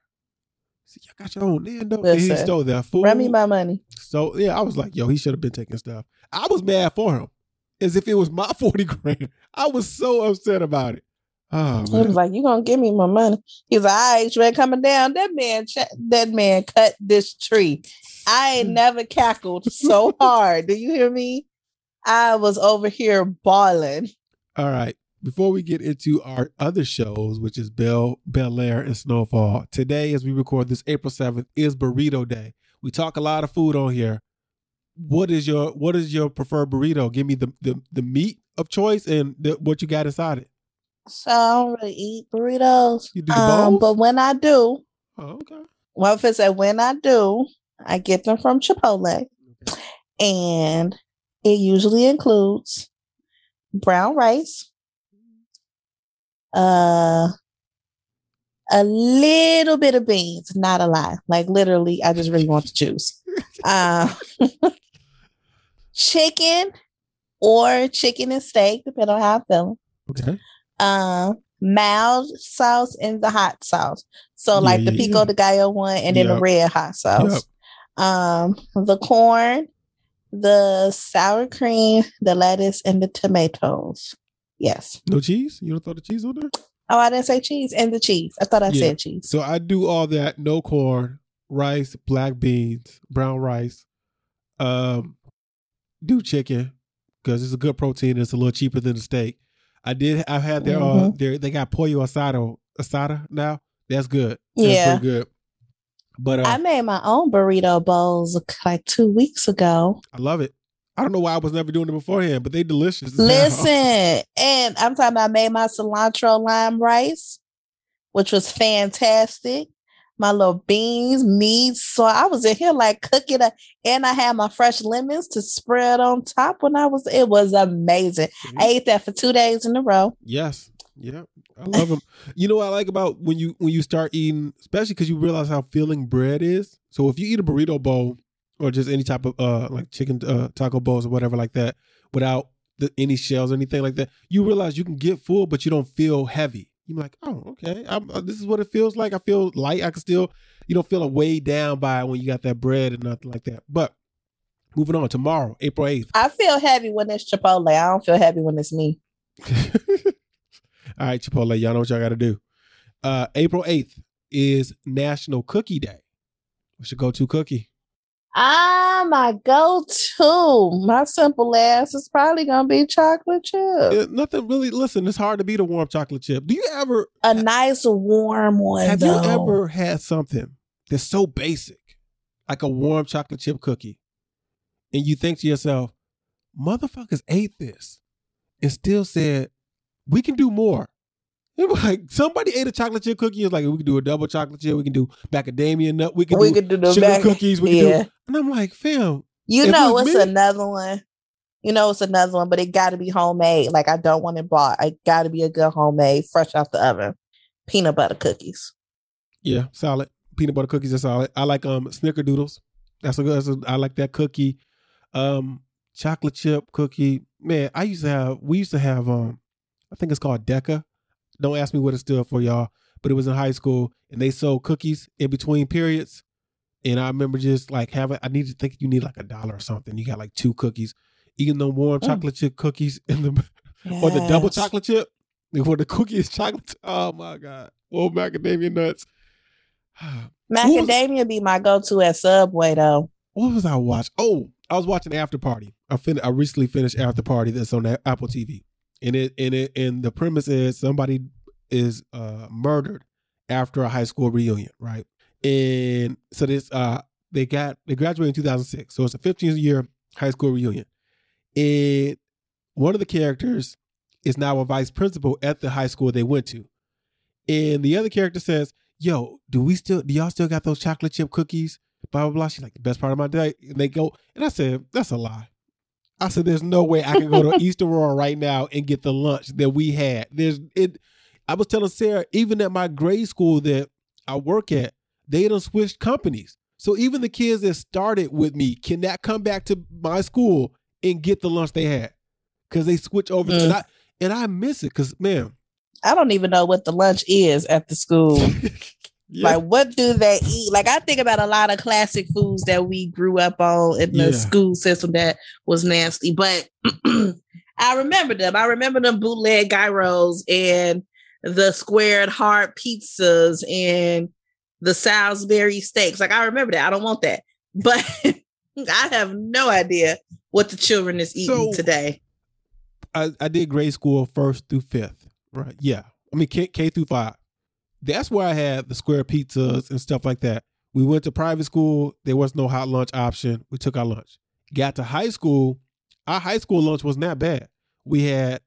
See, y'all got your own Nando. And he stole that food. Run me my money. So, yeah, I was like, yo, he should have been taking stuff. I was mad for him. As if it was my 40 grand. I was so upset about it. Oh, he was like, you going to give me my money. He's like, all right, man, coming down. That man cut this tree. I ain't never cackled so hard. Do you hear me? I was over here bawling. All right. Before we get into our other shows, which is Bel Air and Snowfall, today as we record this April 7th is Burrito Day. We talk a lot of food on here. What is your preferred burrito? Give me the meat of choice and what you got inside it. So I don't really eat burritos. You do the bowls? But when I do, I get them from Chipotle, okay. And it usually includes brown rice. A little bit of beans, not a lot. Like literally, I just really want the juice. Chicken or chicken and steak, depending on how I'm feeling. Okay. mild sauce and the hot sauce. So like the pico de gallo one and then the red hot sauce. Yep. The corn, the sour cream, the lettuce, and the tomatoes. Yes. No cheese? You don't throw the cheese on there? Oh, I didn't say cheese. And the cheese. I thought I said cheese. So I do all that. No corn, rice, black beans, brown rice. Do chicken because it's a good protein. It's a little cheaper than the steak. I've had their they got pollo asada now. That's good. That's pretty good. But I made my own burrito bowls like 2 weeks ago. I love it. I don't know why I was never doing it beforehand, but they delicious. Listen, and I'm talking about I made my cilantro lime rice, which was fantastic. My little beans, meat. So I was in here like cooking up, and I had my fresh lemons to spread on top when I was. It was amazing. Mm-hmm. I ate that for 2 days in a row. Yes. Yeah. I love them. You know what I like about when you start eating, especially because you realize how filling bread is. So if you eat a burrito bowl or just any type of like chicken taco bowls or whatever like that without any shells or anything like that, you realize you can get full, but you don't feel heavy. You're like, oh, okay. This is what it feels like. I feel light. I can still, you don't feel weighed down by when you got that bread and nothing like that. But moving on, tomorrow, April 8th. I feel heavy when it's Chipotle. I don't feel heavy when it's me. All right, Chipotle, y'all know what y'all got to do. April 8th is National Cookie Day. What's your go-to cookie? My go-to, my simple ass is probably gonna be chocolate chip. Nothing really. Listen, it's hard to beat a warm chocolate chip. Do you ever a nice warm one? Have you ever had something that's so basic, like a warm chocolate chip cookie, and you think to yourself, "Motherfuckers ate this," and still said, "We can do more." It was like somebody ate a chocolate chip cookie. It's like, we can do a double chocolate chip. We can do macadamia nut. We can do sugar cookies. We can do. And I'm like, fam. You know what's another one? But it got to be homemade. Like, I don't want it bought. It got to be a good homemade, fresh out the oven. Peanut butter cookies. Yeah, solid. Peanut butter cookies are solid. I like snickerdoodles. I like that cookie. Chocolate chip cookie. Man, we used to have I think it's called Deca. Don't ask me what it stood for, y'all, but it was in high school, and they sold cookies in between periods. And I remember just like you need like $1 or something. You got like 2 cookies, eating the warm chocolate chip cookies in the or the double chocolate chip, where the cookie is chocolate. Oh my God. Oh, macadamia nuts. Macadamia be my go-to at Subway though. What was I watching? Oh, I was watching After Party. I recently finished After Party that's on Apple TV. And the premise is somebody is murdered after a high school reunion, right? And so this they graduated in 2006, so it's a 15-year high school reunion. And one of the characters is now a vice principal at the high school they went to, and the other character says, "Yo, do y'all still got those chocolate chip cookies?" Blah blah blah. She's like, "The best part of my day." And they go, and I said, "That's a lie." I said, there's no way I can go to East Aurora right now and get the lunch that we had. I was telling Sarah, even at my grade school that I work at, they done switched companies. So even the kids that started with me cannot come back to my school and get the lunch they had because they switch over. And I miss it because, man. I don't even know what the lunch is at the school. Yeah. Like, what do they eat? Like, I think about a lot of classic foods that we grew up on in the school system that was nasty. But I remember them. I remember them bootleg gyros and the squared hard pizzas and the Salisbury steaks. Like, I remember that. I don't want that. But I have no idea what the children is eating today. I did grade school 1st through 5th. Right. Yeah. I mean, K through 5. That's where I had the square pizzas and stuff like that. We went to private school. There was no hot lunch option. We took our lunch. Got to high school. Our high school lunch was not bad. We had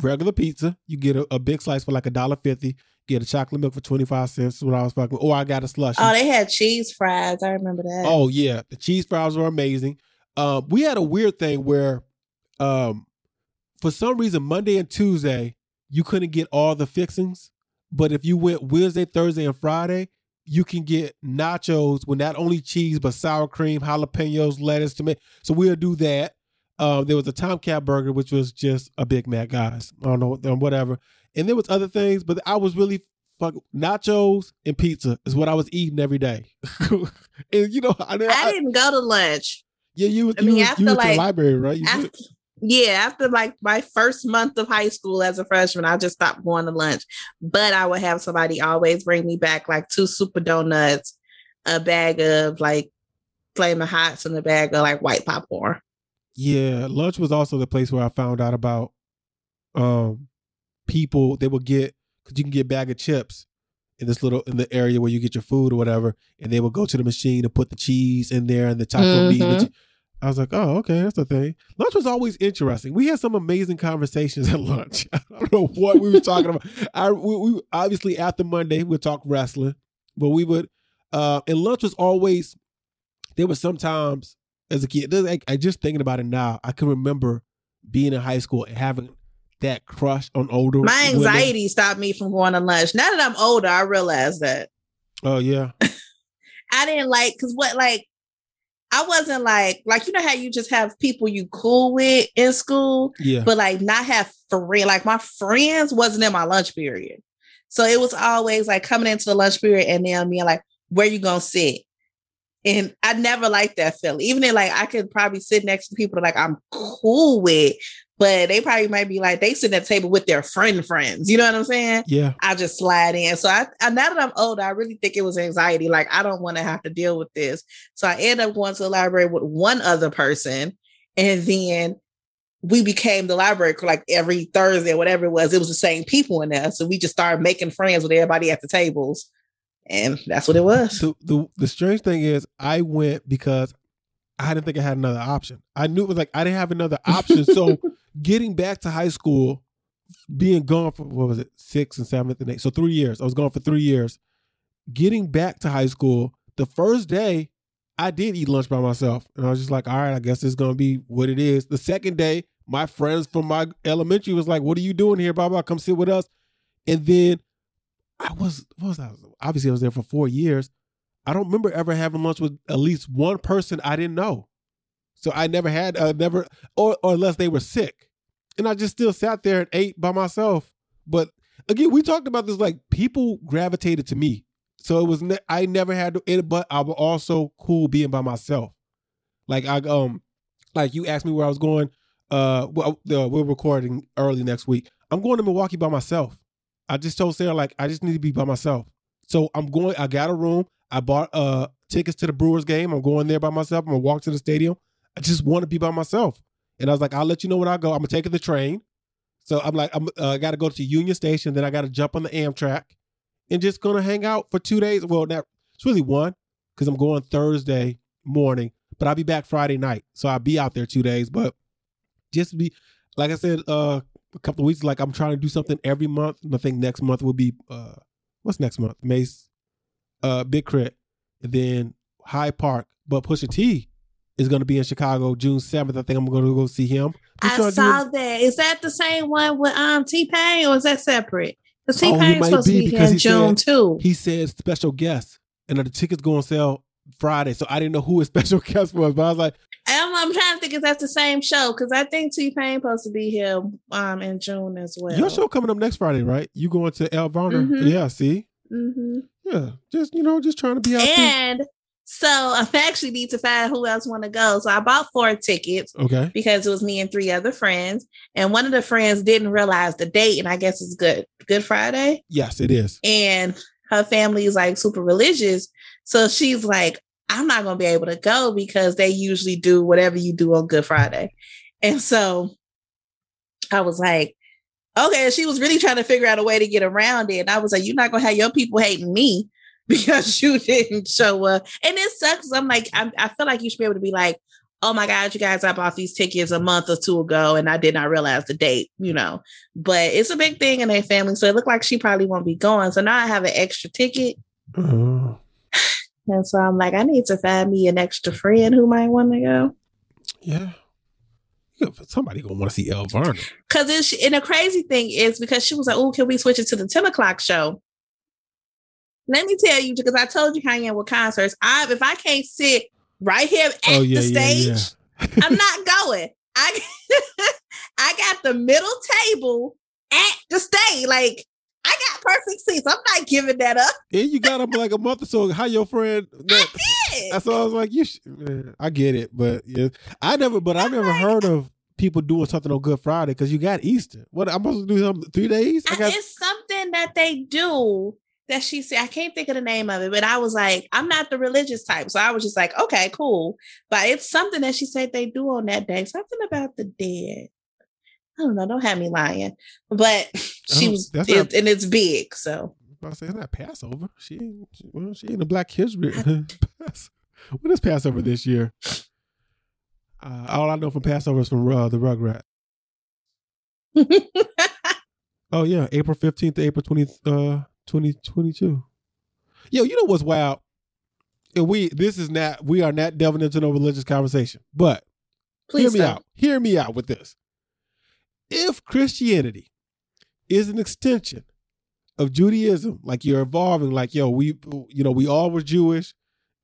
regular pizza. You get a big slice for like $1.50. Get a chocolate milk for 25 cents. What I was fucking with. Or I got a slushie. Oh, they had cheese fries. I remember that. Oh, yeah. The cheese fries were amazing. We had a weird thing where for some reason, Monday and Tuesday, you couldn't get all the fixings. But if you went Wednesday, Thursday, and Friday, you can get nachos with not only cheese, but sour cream, jalapenos, lettuce, tomato. So we'll do that. There was a Tomcat burger, which was just a Big Mac, guys. I don't know, whatever. And there was other things, but I was really nachos and pizza is what I was eating every day. And you know, I didn't go to lunch. Yeah, you went to the library, right? After like my first month of high school as a freshman, I just stopped going to lunch. But I would have somebody always bring me back like 2 super donuts, a bag of like Flamin' Hots, and a bag of like white popcorn. Yeah, lunch was also the place where I found out about people. They would get, because you can get a bag of chips in the area where you get your food or whatever, and they would go to the machine and put the cheese in there and the taco meat. And I was like, oh, okay, that's the thing. Lunch was always interesting. We had some amazing conversations at lunch. I don't know what we were talking about. We obviously, after Monday, we would talk wrestling, but we would, and lunch was always, there was sometimes as a kid, I just thinking about it now, I can remember being in high school and having that crush on older women. My anxiety stopped me from going to lunch. Now that I'm older, I realize that. Oh, yeah. I didn't like, because what, like, I wasn't like, you know how you just have people you cool with in school? Yeah. But, like, not have friends. Like, my friends wasn't in my lunch period. So it was always, like, coming into the lunch period and then being like, where you gonna sit? And I never liked that feeling. Even in, like, I could probably sit next to people that, like, I'm cool with, but they probably might be like, they sit at the table with their friends. You know what I'm saying? Yeah. I just slide in. So I now that I'm older, I really think it was anxiety. Like, I don't want to have to deal with this. So I ended up going to the library with one other person. And then we became the library, like every Thursday or whatever it was the same people in there. So we just started making friends with everybody at the tables. And that's what it was. The strange thing is I went because I didn't think I had another option. I knew it was like, I didn't have another option. So getting back to high school, being gone for, what was it, 6th and 7th and 8th. So 3 years. I was gone for 3 years. Getting back to high school, the first day, I did eat lunch by myself. And I was just like, all right, I guess it's going to be what it is. The second day, my friends from my elementary was like, what are you doing here, blah, blah, come sit with us. And then obviously I was there for 4 years. I don't remember ever having lunch with at least one person I didn't know. So I never had, or unless they were sick. And I just still sat there and ate by myself. But again, we talked about this, like people gravitated to me. So it was, I never had to, but I was also cool being by myself. Like I, like you asked me where I was going. Well, we're recording early next week. I'm going to Milwaukee by myself. I just told Sarah, like, I just need to be by myself. So I got a room. I bought tickets to the Brewers game. I'm going there by myself. I'm going to walk to the stadium. I just want to be by myself. And I was like, I'll let you know when I go. I'm going to take the train. So I'm like, I got to go to Union Station. Then I got to jump on the Amtrak and just going to hang out for 2 days. Well, it's really one because I'm going Thursday morning, but I'll be back Friday night. So I'll be out there 2 days. But just be, like I said, a couple of weeks, like I'm trying to do something every month. And I think next month will be, what's next month? Mace, Big Crit, and then Hyde Park. But Pusha T is going to be in Chicago June 7th. I think I'm going to go see him. I saw that. Is that the same one with T-Pain or is that separate? Because T-Pain is supposed to be here in June too. He said special guest, and the tickets go on sale Friday. So I didn't know who his special guest was, but I was like, I'm trying to think if that's the same show because I think T-Pain supposed to be here in June as well. Your show coming up next Friday, right? You going to El Varner? Mm-hmm. Yeah, see. Mm-hmm. Yeah, just just trying to be out. And there. So I actually need to find who else want to go. So I bought 4 tickets, okay, because it was me and 3 other friends, and one of the friends didn't realize the date, and I guess it's Good Friday. Yes, it is. And her family is like super religious, so she's like, I'm not going to be able to go because they usually do whatever you do on Good Friday. And so I was like, okay, she was really trying to figure out a way to get around it. And I was like, you're not going to have your people hating me because you didn't show up. And it sucks. I'm like, I feel like you should be able to be like, oh my God, you guys, I bought these tickets a month or 2 ago and I did not realize the date, but it's a big thing in their family. So it looked like she probably won't be going. So now I have an extra ticket. Mm-hmm. And so I'm like, I need to find me an extra friend who might want to go. Yeah. Somebody going to want to see El Varner. And the crazy thing is because she was like, oh, can we switch it to the 10 o'clock show? Let me tell you, because I told you how I am with concerts. If I can't sit right here at the stage, I'm not going. I got the middle table at the stage. Like, I got perfect seats. I'm not giving that up. And you got up like a month or so. How your friend? That, I did. That's so I was like, you. Man, I get it, but yeah, I never heard of people doing something on Good Friday because you got Easter. What I'm supposed to do? Something 3 days? It's something that they do. That she said, I can't think of the name of it, but I was like, I'm not the religious type. So I was just like, okay, cool. But it's something that she said they do on that day. Something about the dead. I don't know. Don't have me lying. But she was, and it's big. So I was saying, it's not Passover. She ain't a Black history. What is Passover this year? All I know from Passover is from the Rugrat. Oh, yeah. April 15th to April 20th. 2022. Yo, you know what's wild? And we are not delving into no religious conversation, but hear me out with this. If Christianity is an extension of Judaism, like you're evolving, like, yo, we all were Jewish.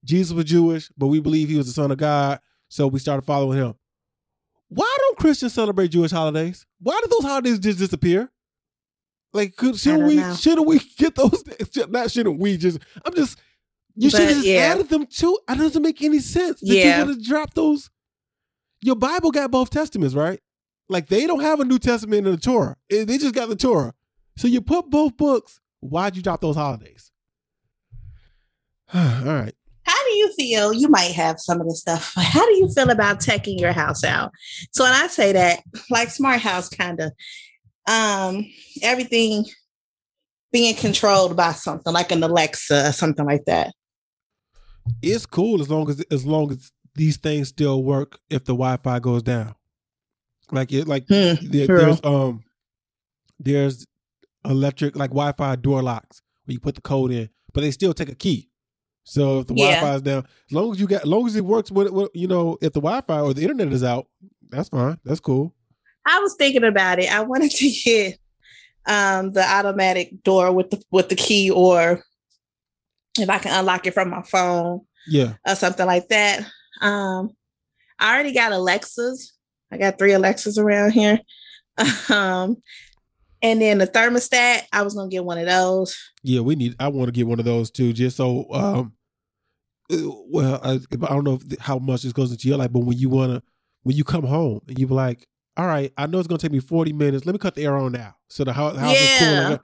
Jesus was Jewish, but we believe he was the son of God. So we started following him. Why don't Christians celebrate Jewish holidays? Why do those holidays just disappear? Like, shouldn't we get those? Not shouldn't we just? I'm just. You should have just added them too. That doesn't make any sense. You would have dropped those. Your Bible got both testaments, right? Like, they don't have a New Testament and a Torah. They just got the Torah. So you put both books. Why'd you drop those holidays? All right. How do you feel? You might have some of this stuff. But how do you feel about teching your house out? So when I say that, like smart house, kind of. Everything being controlled by something like an Alexa or something like that. It's cool as long as these things still work if the Wi-Fi goes down. There's electric like Wi-Fi door locks where you put the code in, but they still take a key. So if the Wi-Fi is down, as long as it works with if the Wi-Fi or the internet is out, that's fine. That's cool. I was thinking about it. I wanted to get the automatic door with the key, or if I can unlock it from my phone, or something like that. I already got Alexas. I got 3 Alexas around here, and then the thermostat. I was gonna get one of those. Yeah, I want to get one of those too, just so. I don't know how much this goes into your life, but when you come home and you're like, all right, I know it's going to take me 40 minutes. Let me cut the air on now. So the house is cool. Like,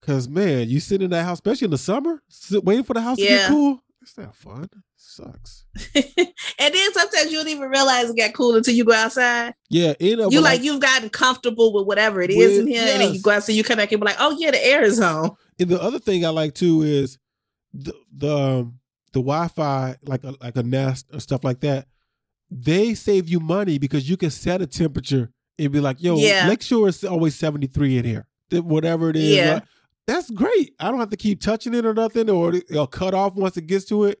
because, man, you sit in that house, especially in the summer, waiting for the house to get cool. It's not fun. It sucks. And then sometimes you don't even realize it got cool until you go outside. Yeah. You've gotten comfortable with whatever it is in here. Yes. And then you go outside, you come back and be like, oh, yeah, the air is on. And the other thing I like, too, is the Wi-Fi, like a Nest or stuff like that. They save you money because you can set a temperature and be like, yo, make sure it's always 73 in here. Whatever it is. Yeah. Like, that's great. I don't have to keep touching it or nothing, or it'll cut off once it gets to it.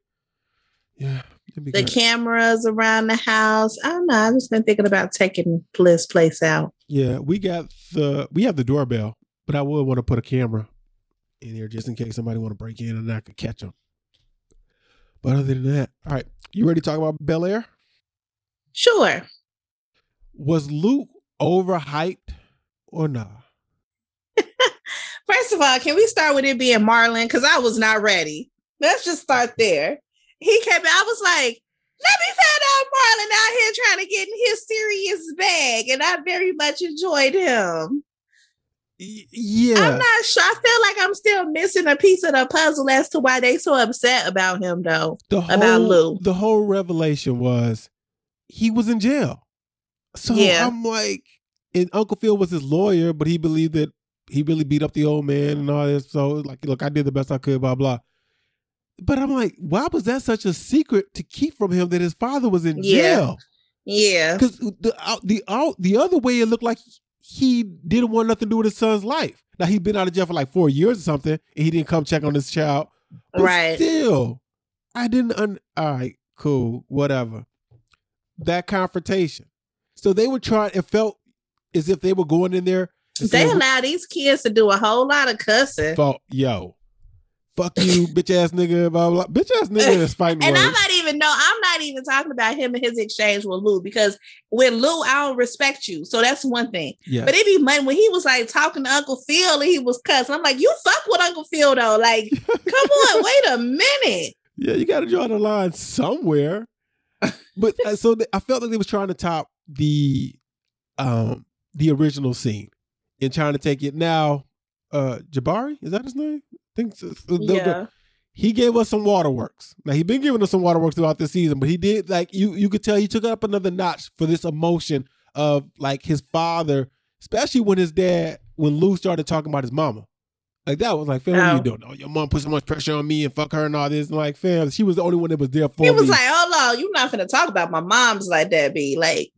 Yeah. The cameras around the house. I don't know. I've just been thinking about taking this place out. Yeah. We have the doorbell, but I would want to put a camera in here just in case somebody want to break in and I could catch them. But other than that, all right. You ready to talk about Bel Air? Sure. Was Luke overhyped or not? First of all, can we start with it being Marlon? Because I was not ready. Let's just start there. He came out. I was like, let me find out Marlon out here trying to get in his serious bag. And I very much enjoyed him. Yeah. I'm not sure. I feel like I'm still missing a piece of the puzzle as to why they so upset about him, though. About Luke. The whole revelation was he was in jail. So I'm like, and Uncle Phil was his lawyer, but he believed that he really beat up the old man and all this. So like, look, I did the best I could, blah, blah. But I'm like, why was that such a secret to keep from him that his father was in jail? Yeah. Because the other way it looked like he didn't want nothing to do with his son's life. Now he'd been out of jail for like 4 years or something and he didn't come check on his child. But still, I didn't. All right, cool, whatever. That confrontation. So they were trying, it felt as if they were going in there. They allow these kids to do a whole lot of cussing. Yo, fuck you, bitch ass nigga, blah, blah, blah. Bitch ass nigga is fighting and words. I'm not even talking about him and his exchange with Lou, because with Lou, I don't respect you. So that's one thing. Yeah. But it be money when he was like talking to Uncle Phil and he was cussing. I'm like, you fuck with Uncle Phil though. Like, come on, wait a minute. Yeah, you got to draw the line somewhere. But I felt like they was trying to top the original scene and trying to take it now. Jabari, is that his name? I think so. Yeah. He gave us some waterworks. Now he's been giving us some waterworks throughout this season, but he did, like, you could tell he took it up another notch for this emotion of like his father, especially when his dad, when Lou started talking about his mama. Like that was like, fam, what are you doing? Oh, your mom put so much pressure on me and fuck her and all this. And like, fam, she was the only one that was there for me. He was like, hold on, you're not finna talk about my mom's like that, B. Like,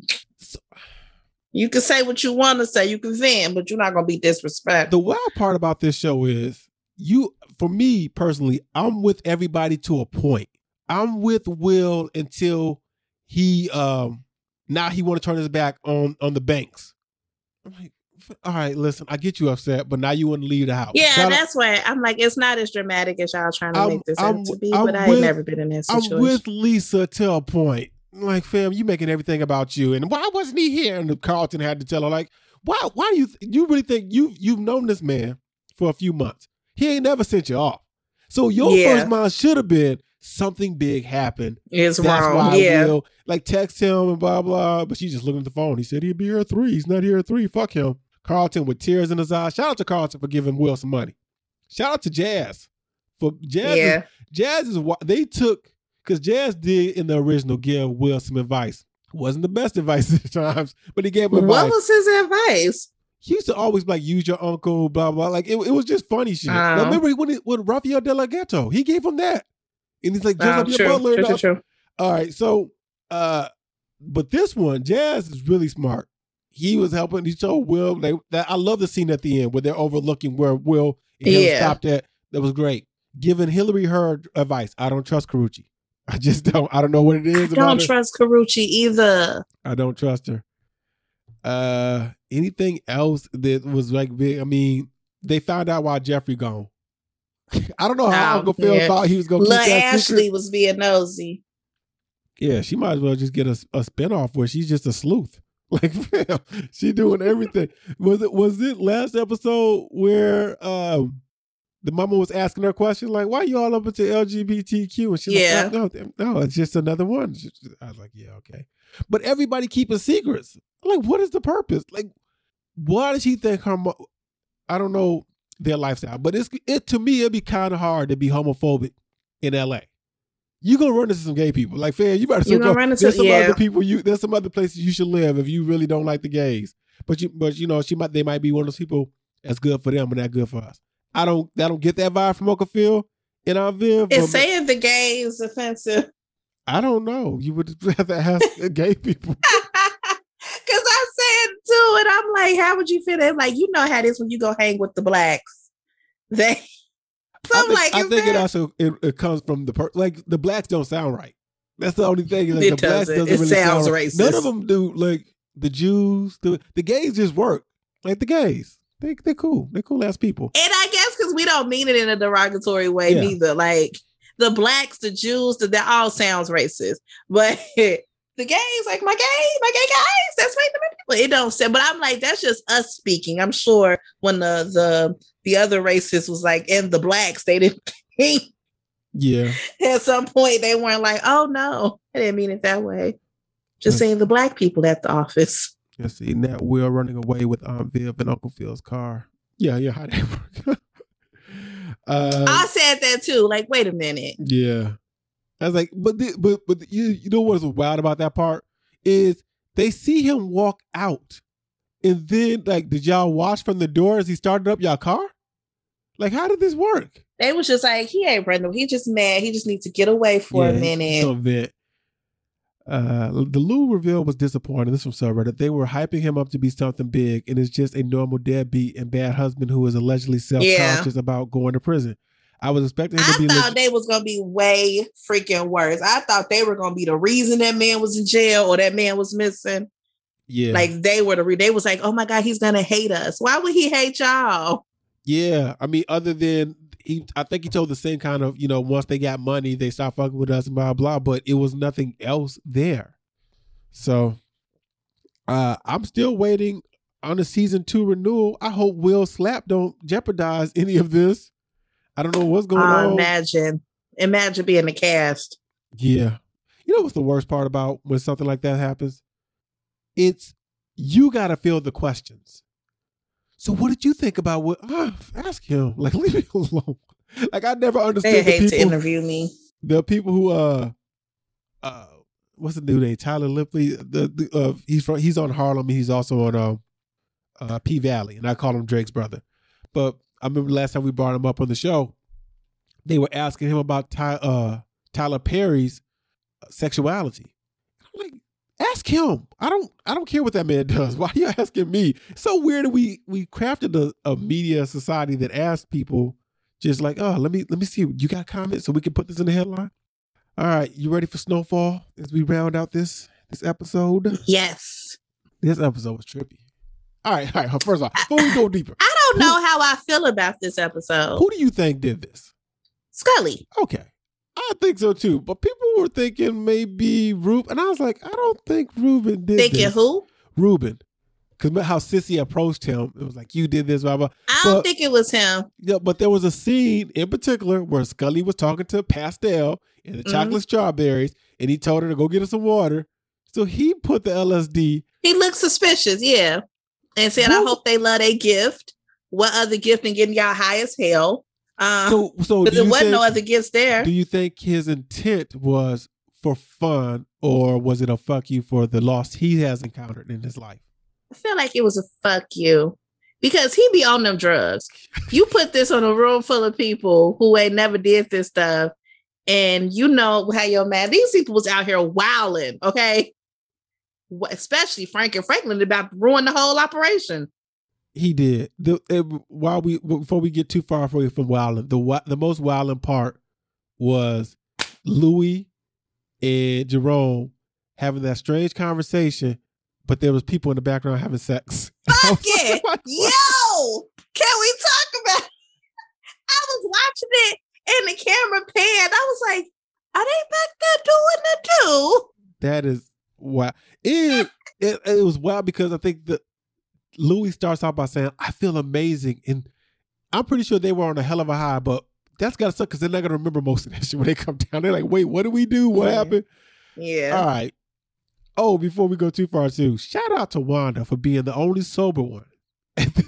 you can say what you want to say, you can vent, but you're not gonna be disrespectful. The wild part about this show is, for me personally, I'm with everybody to a point. I'm with Will until he now he want to turn his back on the Banks. I'm like, all right, listen, I get you upset, but now you want to leave the house. Yeah, so that's why I'm like, it's not as dramatic as y'all trying to make this out to be, but I ain't never been in that situation. I'm with Lisa till a point. Like, fam, you making everything about you, and why wasn't he here? And Carlton had to tell her, like, why do you really think you've known this man for a few months? He ain't never sent you off. So your first mind should have been something big happened. It's wrong. Why Will, like, text him and blah, blah. But she's just looking at the phone. He said he'd be here at 3. He's not here at 3. Fuck him. Carlton with tears in his eyes. Shout out to Carlton for giving Will some money. Shout out to Jazz. For Jazz, Jazz is what they took, because Jazz did in the original give Will some advice. Wasn't the best advice at times, but he gave him advice. What was his advice? He used to always like, use your uncle, blah, blah. Like, it was just funny shit. Now, remember when Rafael De La Ghetto, he gave him that. And he's like, just like your butler. True. All right, so, but this one, Jazz is really smart. He was helping, he told Will, that I love the scene at the end where they're overlooking where Will and him stopped at. That was great. Giving Hillary her advice. I don't trust Carucci. I just don't. I don't know what it is. I don't trust Carucci either. I don't trust her. Anything else that was like big? I mean, they found out why Jeffrey gone. I don't know how Uncle Phil thought he was going to keep that secret. Ashley was being nosy. Yeah, she might as well just get a spinoff where she's just a sleuth. Like, fam, she doing everything. Was it last episode where the mama was asking her question, like, why are you all up into LGBTQ? And she's like, no, it's just another one. I was like, yeah, okay. But everybody keeping secrets. Like, what is the purpose? Like, why does she think her mom? I don't know their lifestyle, but it to me, it'd be kind of hard to be homophobic in LA. You're going to run into some gay people. Like, fam, you better there's some other places you should live if you really don't like the gays. But you know, they might be one of those people that's good for them but not good for us. I don't get that vibe from Uncle Phil and Aunt Viv. It's saying the gay is offensive. I don't know. You would rather have gay people. Because I said it too, and I'm like, how would you feel? That? Like, you know how it is when you go hang with the blacks. I think it also comes from the blacks don't sound right. That's the only thing. Like, it really sounds racist. None of them do. Like the Jews, the gays just work. Like the gays. They're cool. They're cool ass people. And I guess because we don't mean it in a derogatory way neither. Like the blacks, the Jews, that all sounds racist. But the gays, like my gay guys, that's right. It don't say. But I'm like, that's just us speaking. I'm sure when the other racists was like, and the blacks, they didn't think. Yeah. At some point, they weren't like, oh no, I didn't mean it that way. Just saying the black people at the office. You see, that Will running away with Aunt Viv and Uncle Phil's car. Yeah, how that work? I said that too. Like, wait a minute. Yeah, I was like, but you know what's wild about that part is they see him walk out, and then like, did y'all watch from the door as he started up y'all car? Like, how did this work? They was just like, he ain't running. He just mad. He just needs to get away for a minute. The Lou reveal was disappointing. This is from subreddit. They were hyping him up to be something big, and it's just a normal deadbeat and bad husband who is allegedly self-conscious about going to prison. I was expecting him to be. I thought they was going to be way freaking worse. I thought they were going to be the reason that man was in jail or that man was missing. Yeah, like they were they was like, oh my god, he's going to hate us. Why would he hate y'all? Yeah, I mean, other than I think he told the same kind of, you know, once they got money, they stopped fucking with us and blah, blah, but it was nothing else there. So I'm still waiting on a season 2 renewal. I hope Will Slap don't jeopardize any of this. I don't know what's going on. Imagine being the cast. Yeah. You know what's the worst part about when something like that happens? It's you got to field the questions. So what did you think about what? Ask him. Like, leave me alone. Like, I never understood. They hate people, to interview me. The people who what's the dude name? Tyler Lipley. He's on Harlem. He's also on P Valley, and I call him Drake's brother. But I remember last time we brought him up on the show, they were asking him about Tyler Perry's sexuality. I'm like, ask him. I don't care what that man does. Why are you asking me? It's so weird that we crafted a media society that asks people just like, oh, let me see. You got comments so we can put this in the headline? All right, you ready for Snowfall as we round out this episode? Yes. This episode was trippy. All right. First off, before we go deeper. I don't know how I feel about this episode. Who do you think did this? Scully. Okay. I think so too, but people were thinking maybe Ruben, and I was like, I don't think Ruben did. Thinking this. Who? Ruben, because how Sissy approached him, it was like, you did this, blah blah. I don't think it was him. Yeah, but there was a scene in particular where Scully was talking to Pastel and the chocolate strawberries, and he told her to go get her some water. So he put the LSD. He looked suspicious, yeah, and said, Ruben, I hope they love a gift. What other gift than getting y'all high as hell? So there wasn't no other gifts there. Do you think his intent was for fun, or was it a fuck you for the loss he has encountered in his life? I feel like it was a fuck you, because he be on them drugs. You put this on a room full of people who ain't never did this stuff, and you know how your man, these people was out here wilding, okay? Especially Franklin about to ruin the whole operation. He did. Before we get too far away from wilding, the most wilding part was Louis and Jerome having that strange conversation, but there was people in the background having sex. Fuck it! Like, yo! Can we talk about it? I was watching it and the camera panned. I was like, are they back there doing that too? That is wild. It was wild because I think Louis starts out by saying, I feel amazing. And I'm pretty sure they were on a hell of a high, but that's got to suck because they're not going to remember most of that shit when they come down. They're like, wait, what did we do? What happened? Yeah. All right. Oh, before we go too far, too, shout out to Wanda for being the only sober one.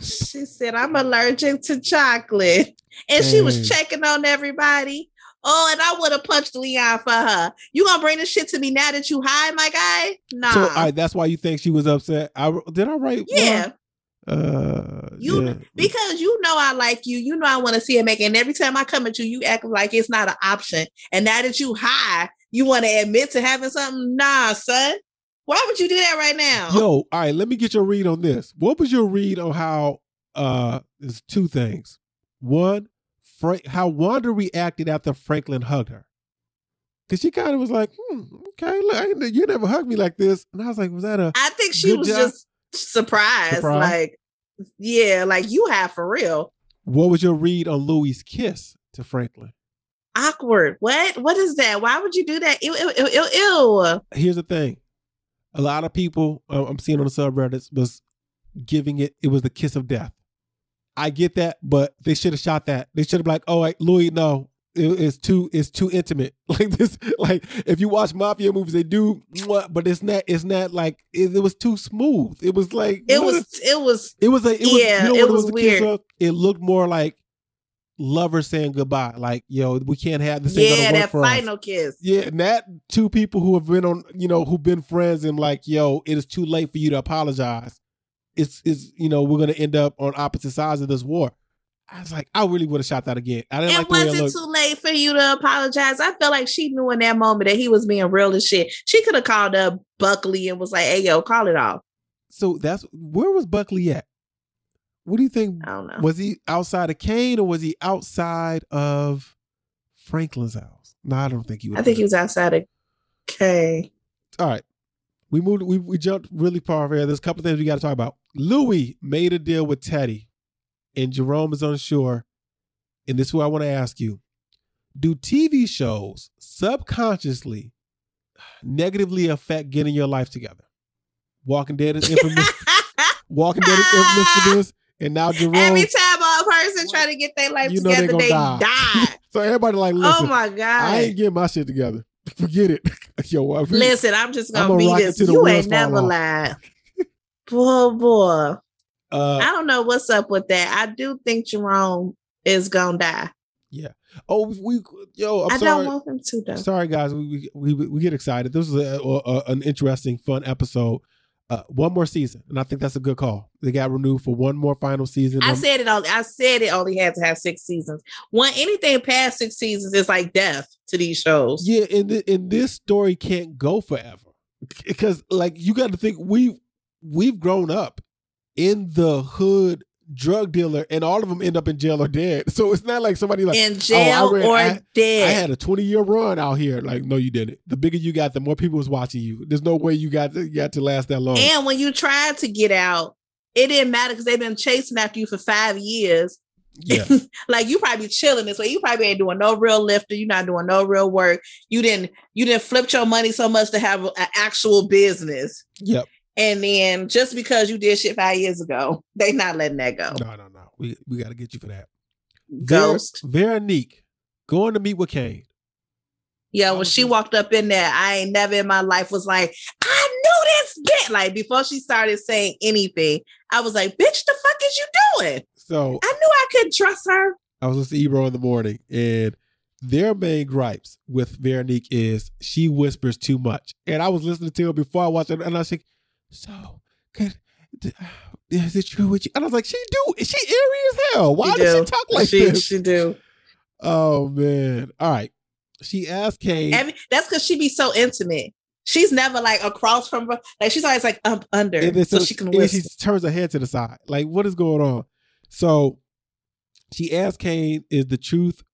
She said, I'm allergic to chocolate. And She was checking on everybody. Oh, and I would have punched Leon for her. You gonna bring this shit to me now that you high, my guy? Nah. So, all right, that's why you think she was upset. Did I write? Yeah. Because you know I like you. You know I want to see it make it. And every time I come at you, you act like it's not an option. And now that you high, you want to admit to having something? Nah, son. Why would you do that right now? Yo, all right, let me get your read on this. What was your read on how? There's two things. One, how Wanda reacted after Franklin hugged her, because she kind of was like, okay, look, you never hugged me like this. And I was like, was that a I think she was job? Just surprised. Like, yeah, like you have for real. What was your read on Louis' kiss to Franklin? Awkward. What is that? Why would you do that? Ew. Here's the thing. A lot of people I'm seeing on the subreddits was giving it was the kiss of death. I get that, but they should have shot that. They should have been like, "Oh, like, Louis, no, it's too intimate." Like this, like if you watch mafia movies, they do, but it's not like it was too smooth. It was like it was weird. It looked more like lovers saying goodbye. Like, yo, we can't have this. Yeah, that final kiss. Yeah, and that two people who have been on, you know, who've been friends and like, yo, it is too late for you to apologize. It's you know, we're gonna end up on opposite sides of this war. I was like, I really would have shot that again. I didn't like the way it wasn't too late for you to apologize. I felt like she knew in that moment that he was being real as shit. She could have called up Buckley and was like, "Hey, yo, call it off." So that's where was Buckley at? What do you think? I don't know. Was he outside of Kane or was he outside of Franklin's house? No, I don't think he was. I think he was outside of Kane. All right. We moved. We jumped really far here. There's a couple of things we got to talk about. Louis made a deal with Teddy, and Jerome is unsure. and this is what I want to ask you, do TV shows subconsciously negatively affect getting your life together? Walking Dead is infamous. Walking Dead is infamous for this. And now Jerome. Every time a person try to get their life together, they die. So everybody like, listen, oh my God, I ain't getting my shit together. Forget it. Yo, listen, I'm just going to be this. You ain't never lied. Boy. I don't know what's up with that. I do think Jerome is going to die. Yeah. Oh, I don't want him to though. Sorry, guys. We get excited. This was an interesting, fun episode. One more season, and I think that's a good call. They got renewed for one more final season. I said it only had to have 6 seasons. Anything past 6 seasons is like death to these shows. Yeah, and this story can't go forever because, like, you got to think we've grown up in the hood. Drug dealer, and all of them end up in jail or dead. So it's not like somebody like in jail dead. I had a 20-year run out here. Like, no, you didn't. The bigger you got, the more people was watching you. There's no way you got to last that long. And when you tried to get out, it didn't matter because they've been chasing after you for 5 years. Yeah, like you probably chilling this way. You probably ain't doing no real lifting. You're not doing no real work. You didn't flip your money so much to have an actual business. Yep. And then just because you did shit 5 years ago, they not letting that go. No. We got to get you for that. Ghost. Veronique going to meet with Kane. Yeah, when she walked up in there, I ain't never in my life was like, I knew this bitch. Like before she started saying anything, I was like, bitch, the fuck is you doing? So I knew I couldn't trust her. I was listening to Ebro in the morning, and their main gripes with Veronique is she whispers too much. And I was listening to her before I watched it, and I was like, so, is it true with you? And I was like, she eerie as hell. Why does she talk like this? She do. Oh, man. All right. She asked Kane. That's because she be so intimate. She's never like across from her. Like she's always like up under. So she can whisper. She turns her head to the side. Like, what is going on? So she asked Kane, is the truth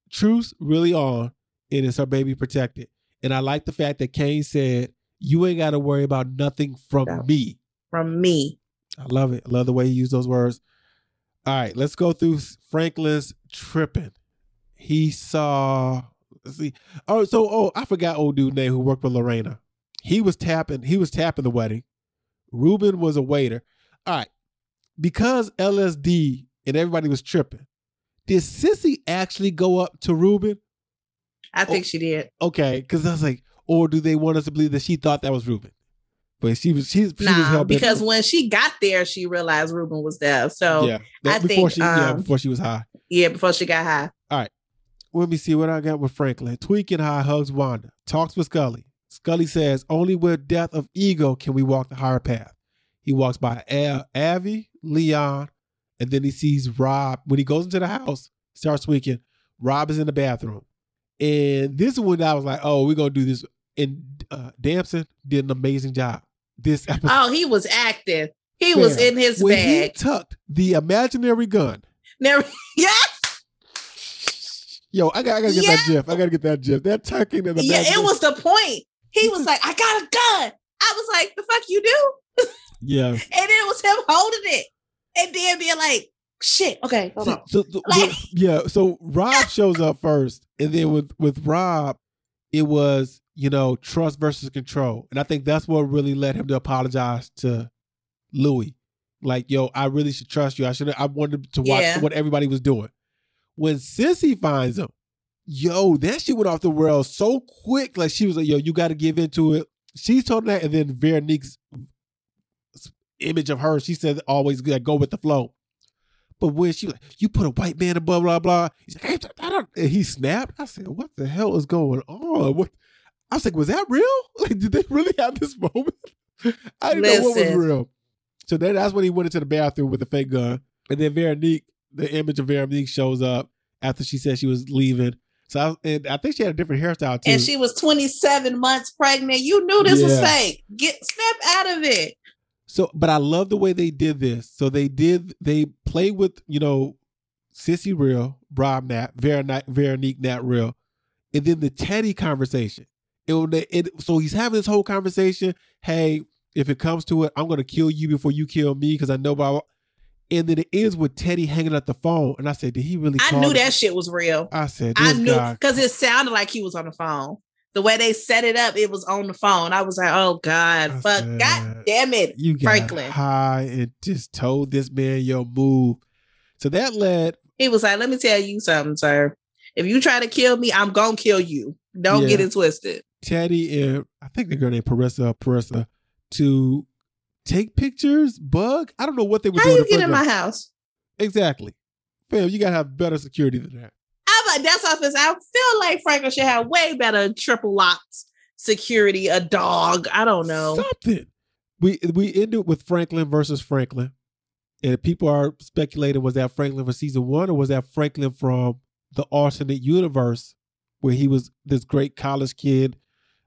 really on? And is her baby protected? And I like the fact that Kane said, you ain't got to worry about nothing from me. From me. I love it. I love the way you use those words. All right, let's go through Franklin's tripping. He saw, let's see. Oh, I forgot old dude name who worked with Lorena. He was tapping the wedding. Ruben was a waiter. All right, because LSD and everybody was tripping, did Sissy actually go up to Ruben? I think she did. Okay, because I was like, or do they want us to believe that she thought that was Ruben? But she was hell bent. Because when she got there, she realized Ruben was there. So yeah, before she was high. Yeah, before she got high. All right. Let me see what I got with Franklin. Tweaking high hugs Wanda. Talks with Scully. Scully says, only with death of ego can we walk the higher path. He walks by Avi, Leon, and then he sees Rob. When he goes into the house, starts tweaking. Rob is in the bathroom. And this is when I was like, oh, we're going to do this. And Damson did an amazing job. This episode. Oh, he was active. He was in his bag. He tucked the imaginary gun. There, yes. Yo, I gotta get that gif. I got to get that gif. That tucking in the it was the point. He was like, I got a gun. I was like, the fuck you do? Yeah. And it was him holding it. And then being like, shit. Okay, hold on. So Rob shows up first, and then with Rob, it was trust versus control, and I think that's what really led him to apologize to Louis. Like, yo, I really should trust you. I wanted to watch what everybody was doing. When Sissy finds him, yo, that shit went off the rails so quick. Like she was like, yo, you got to give into it. She told him that, and then Veronique's image of her, she said, always good, go with the flow. But when she was like, you put a white man above, blah, blah, blah. He's like, hey, I don't, and he snapped. I said, what the hell is going on? I was like, was that real? Like, did they really have this moment? I didn't know what was real. So then that's when he went into the bathroom with a fake gun. And then Veronique, the image of Veronique shows up after she said she was leaving. So I think she had a different hairstyle too. And she was 27 months pregnant. You knew this was fake. Snap out of it. So, but I love the way they did this. So they played with, Sissy real, Rob not, Veronique not real. And then the Teddy conversation. So he's having this whole conversation. Hey, if it comes to it, I'm going to kill you before you kill me because I know. And then it ends with Teddy hanging up the phone. And I said, did he really call? I knew that shit was real. I said, I knew, because it sounded like he was on the phone. The way they set it up, it was on the phone. I was like, oh, God. Fuck. God damn it, you got Franklin. High and just told this man your move. So that led. He was like, let me tell you something, sir. If you try to kill me, I'm going to kill you. Don't get it twisted. Teddy and I think the girl named Paressa to take pictures, bug. I don't know what they were doing. How you get in my house? Exactly. Fam, you got to have better security than that. That's office. I feel like Franklin should have way better triple locked security, a dog. I don't know. Something. We ended with Franklin versus Franklin. And people are speculating, was that Franklin from season one or was that Franklin from the alternate universe where he was this great college kid?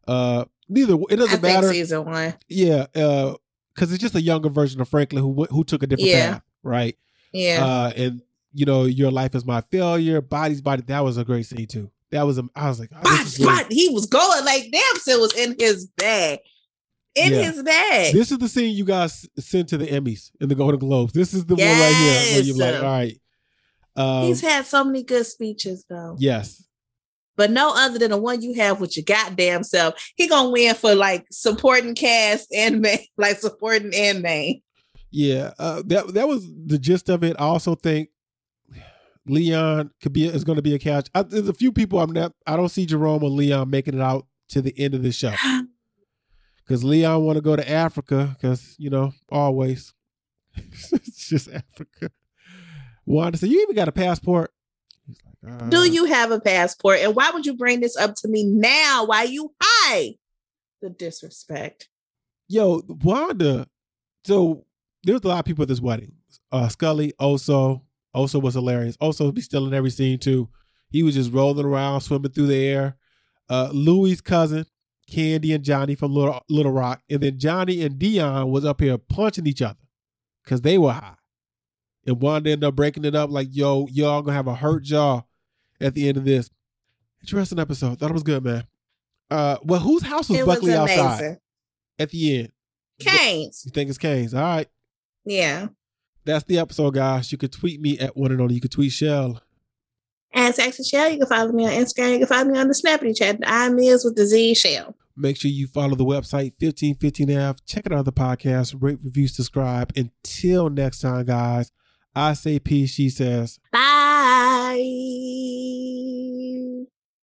Neither. It doesn't matter. I think season one. Yeah. Because it's just a younger version of Franklin who took a different path. Right. Yeah. And you know, your life is my failure. Body's body. That was a great scene too. That was I was like, oh, he was going like damn. It was in his bag. His bag. This is the scene you guys sent to the Emmys and the Golden Globes. This is the one right here where you're like, all right. He's had so many good speeches though. Yes. But no other than the one you have with your goddamn self. He gonna win for like supporting cast and main, like supporting and main. Yeah, that was the gist of it. I also think Leon is going to be a couch. There's a few people I don't see Jerome or Leon making it out to the end of the show. Because Leon want to go to Africa because, you know, always. It's just Africa. Wanda said, you even got a passport? He's like, do you have a passport? And why would you bring this up to me now? Why you high? The disrespect. Yo, Wanda. So there's a lot of people at this wedding. Scully, Oso. Oso was hilarious. Oso be still in every scene too. He was just rolling around, swimming through the air. Louie's cousin, Candy and Johnny from Little Rock, and then Johnny and Dion was up here punching each other because they were high. And Wanda ended up breaking it up like, "Yo, y'all gonna have a hurt jaw at the end of this." Interesting episode. Thought it was good, man. Well, whose house was Buckley outside at the end? Kane's. You think it's Kane's? All right. Yeah. That's the episode, guys. You could tweet me at One and Only. You could tweet Shell. At Saxon Shell. You can follow me on Instagram. You can follow me on the Snappity Chat. I'm Miz with the Z Shell. Make sure you follow the website 1515F. Check out our other podcasts. Rate, review, subscribe. Until next time, guys. I say peace. She says bye.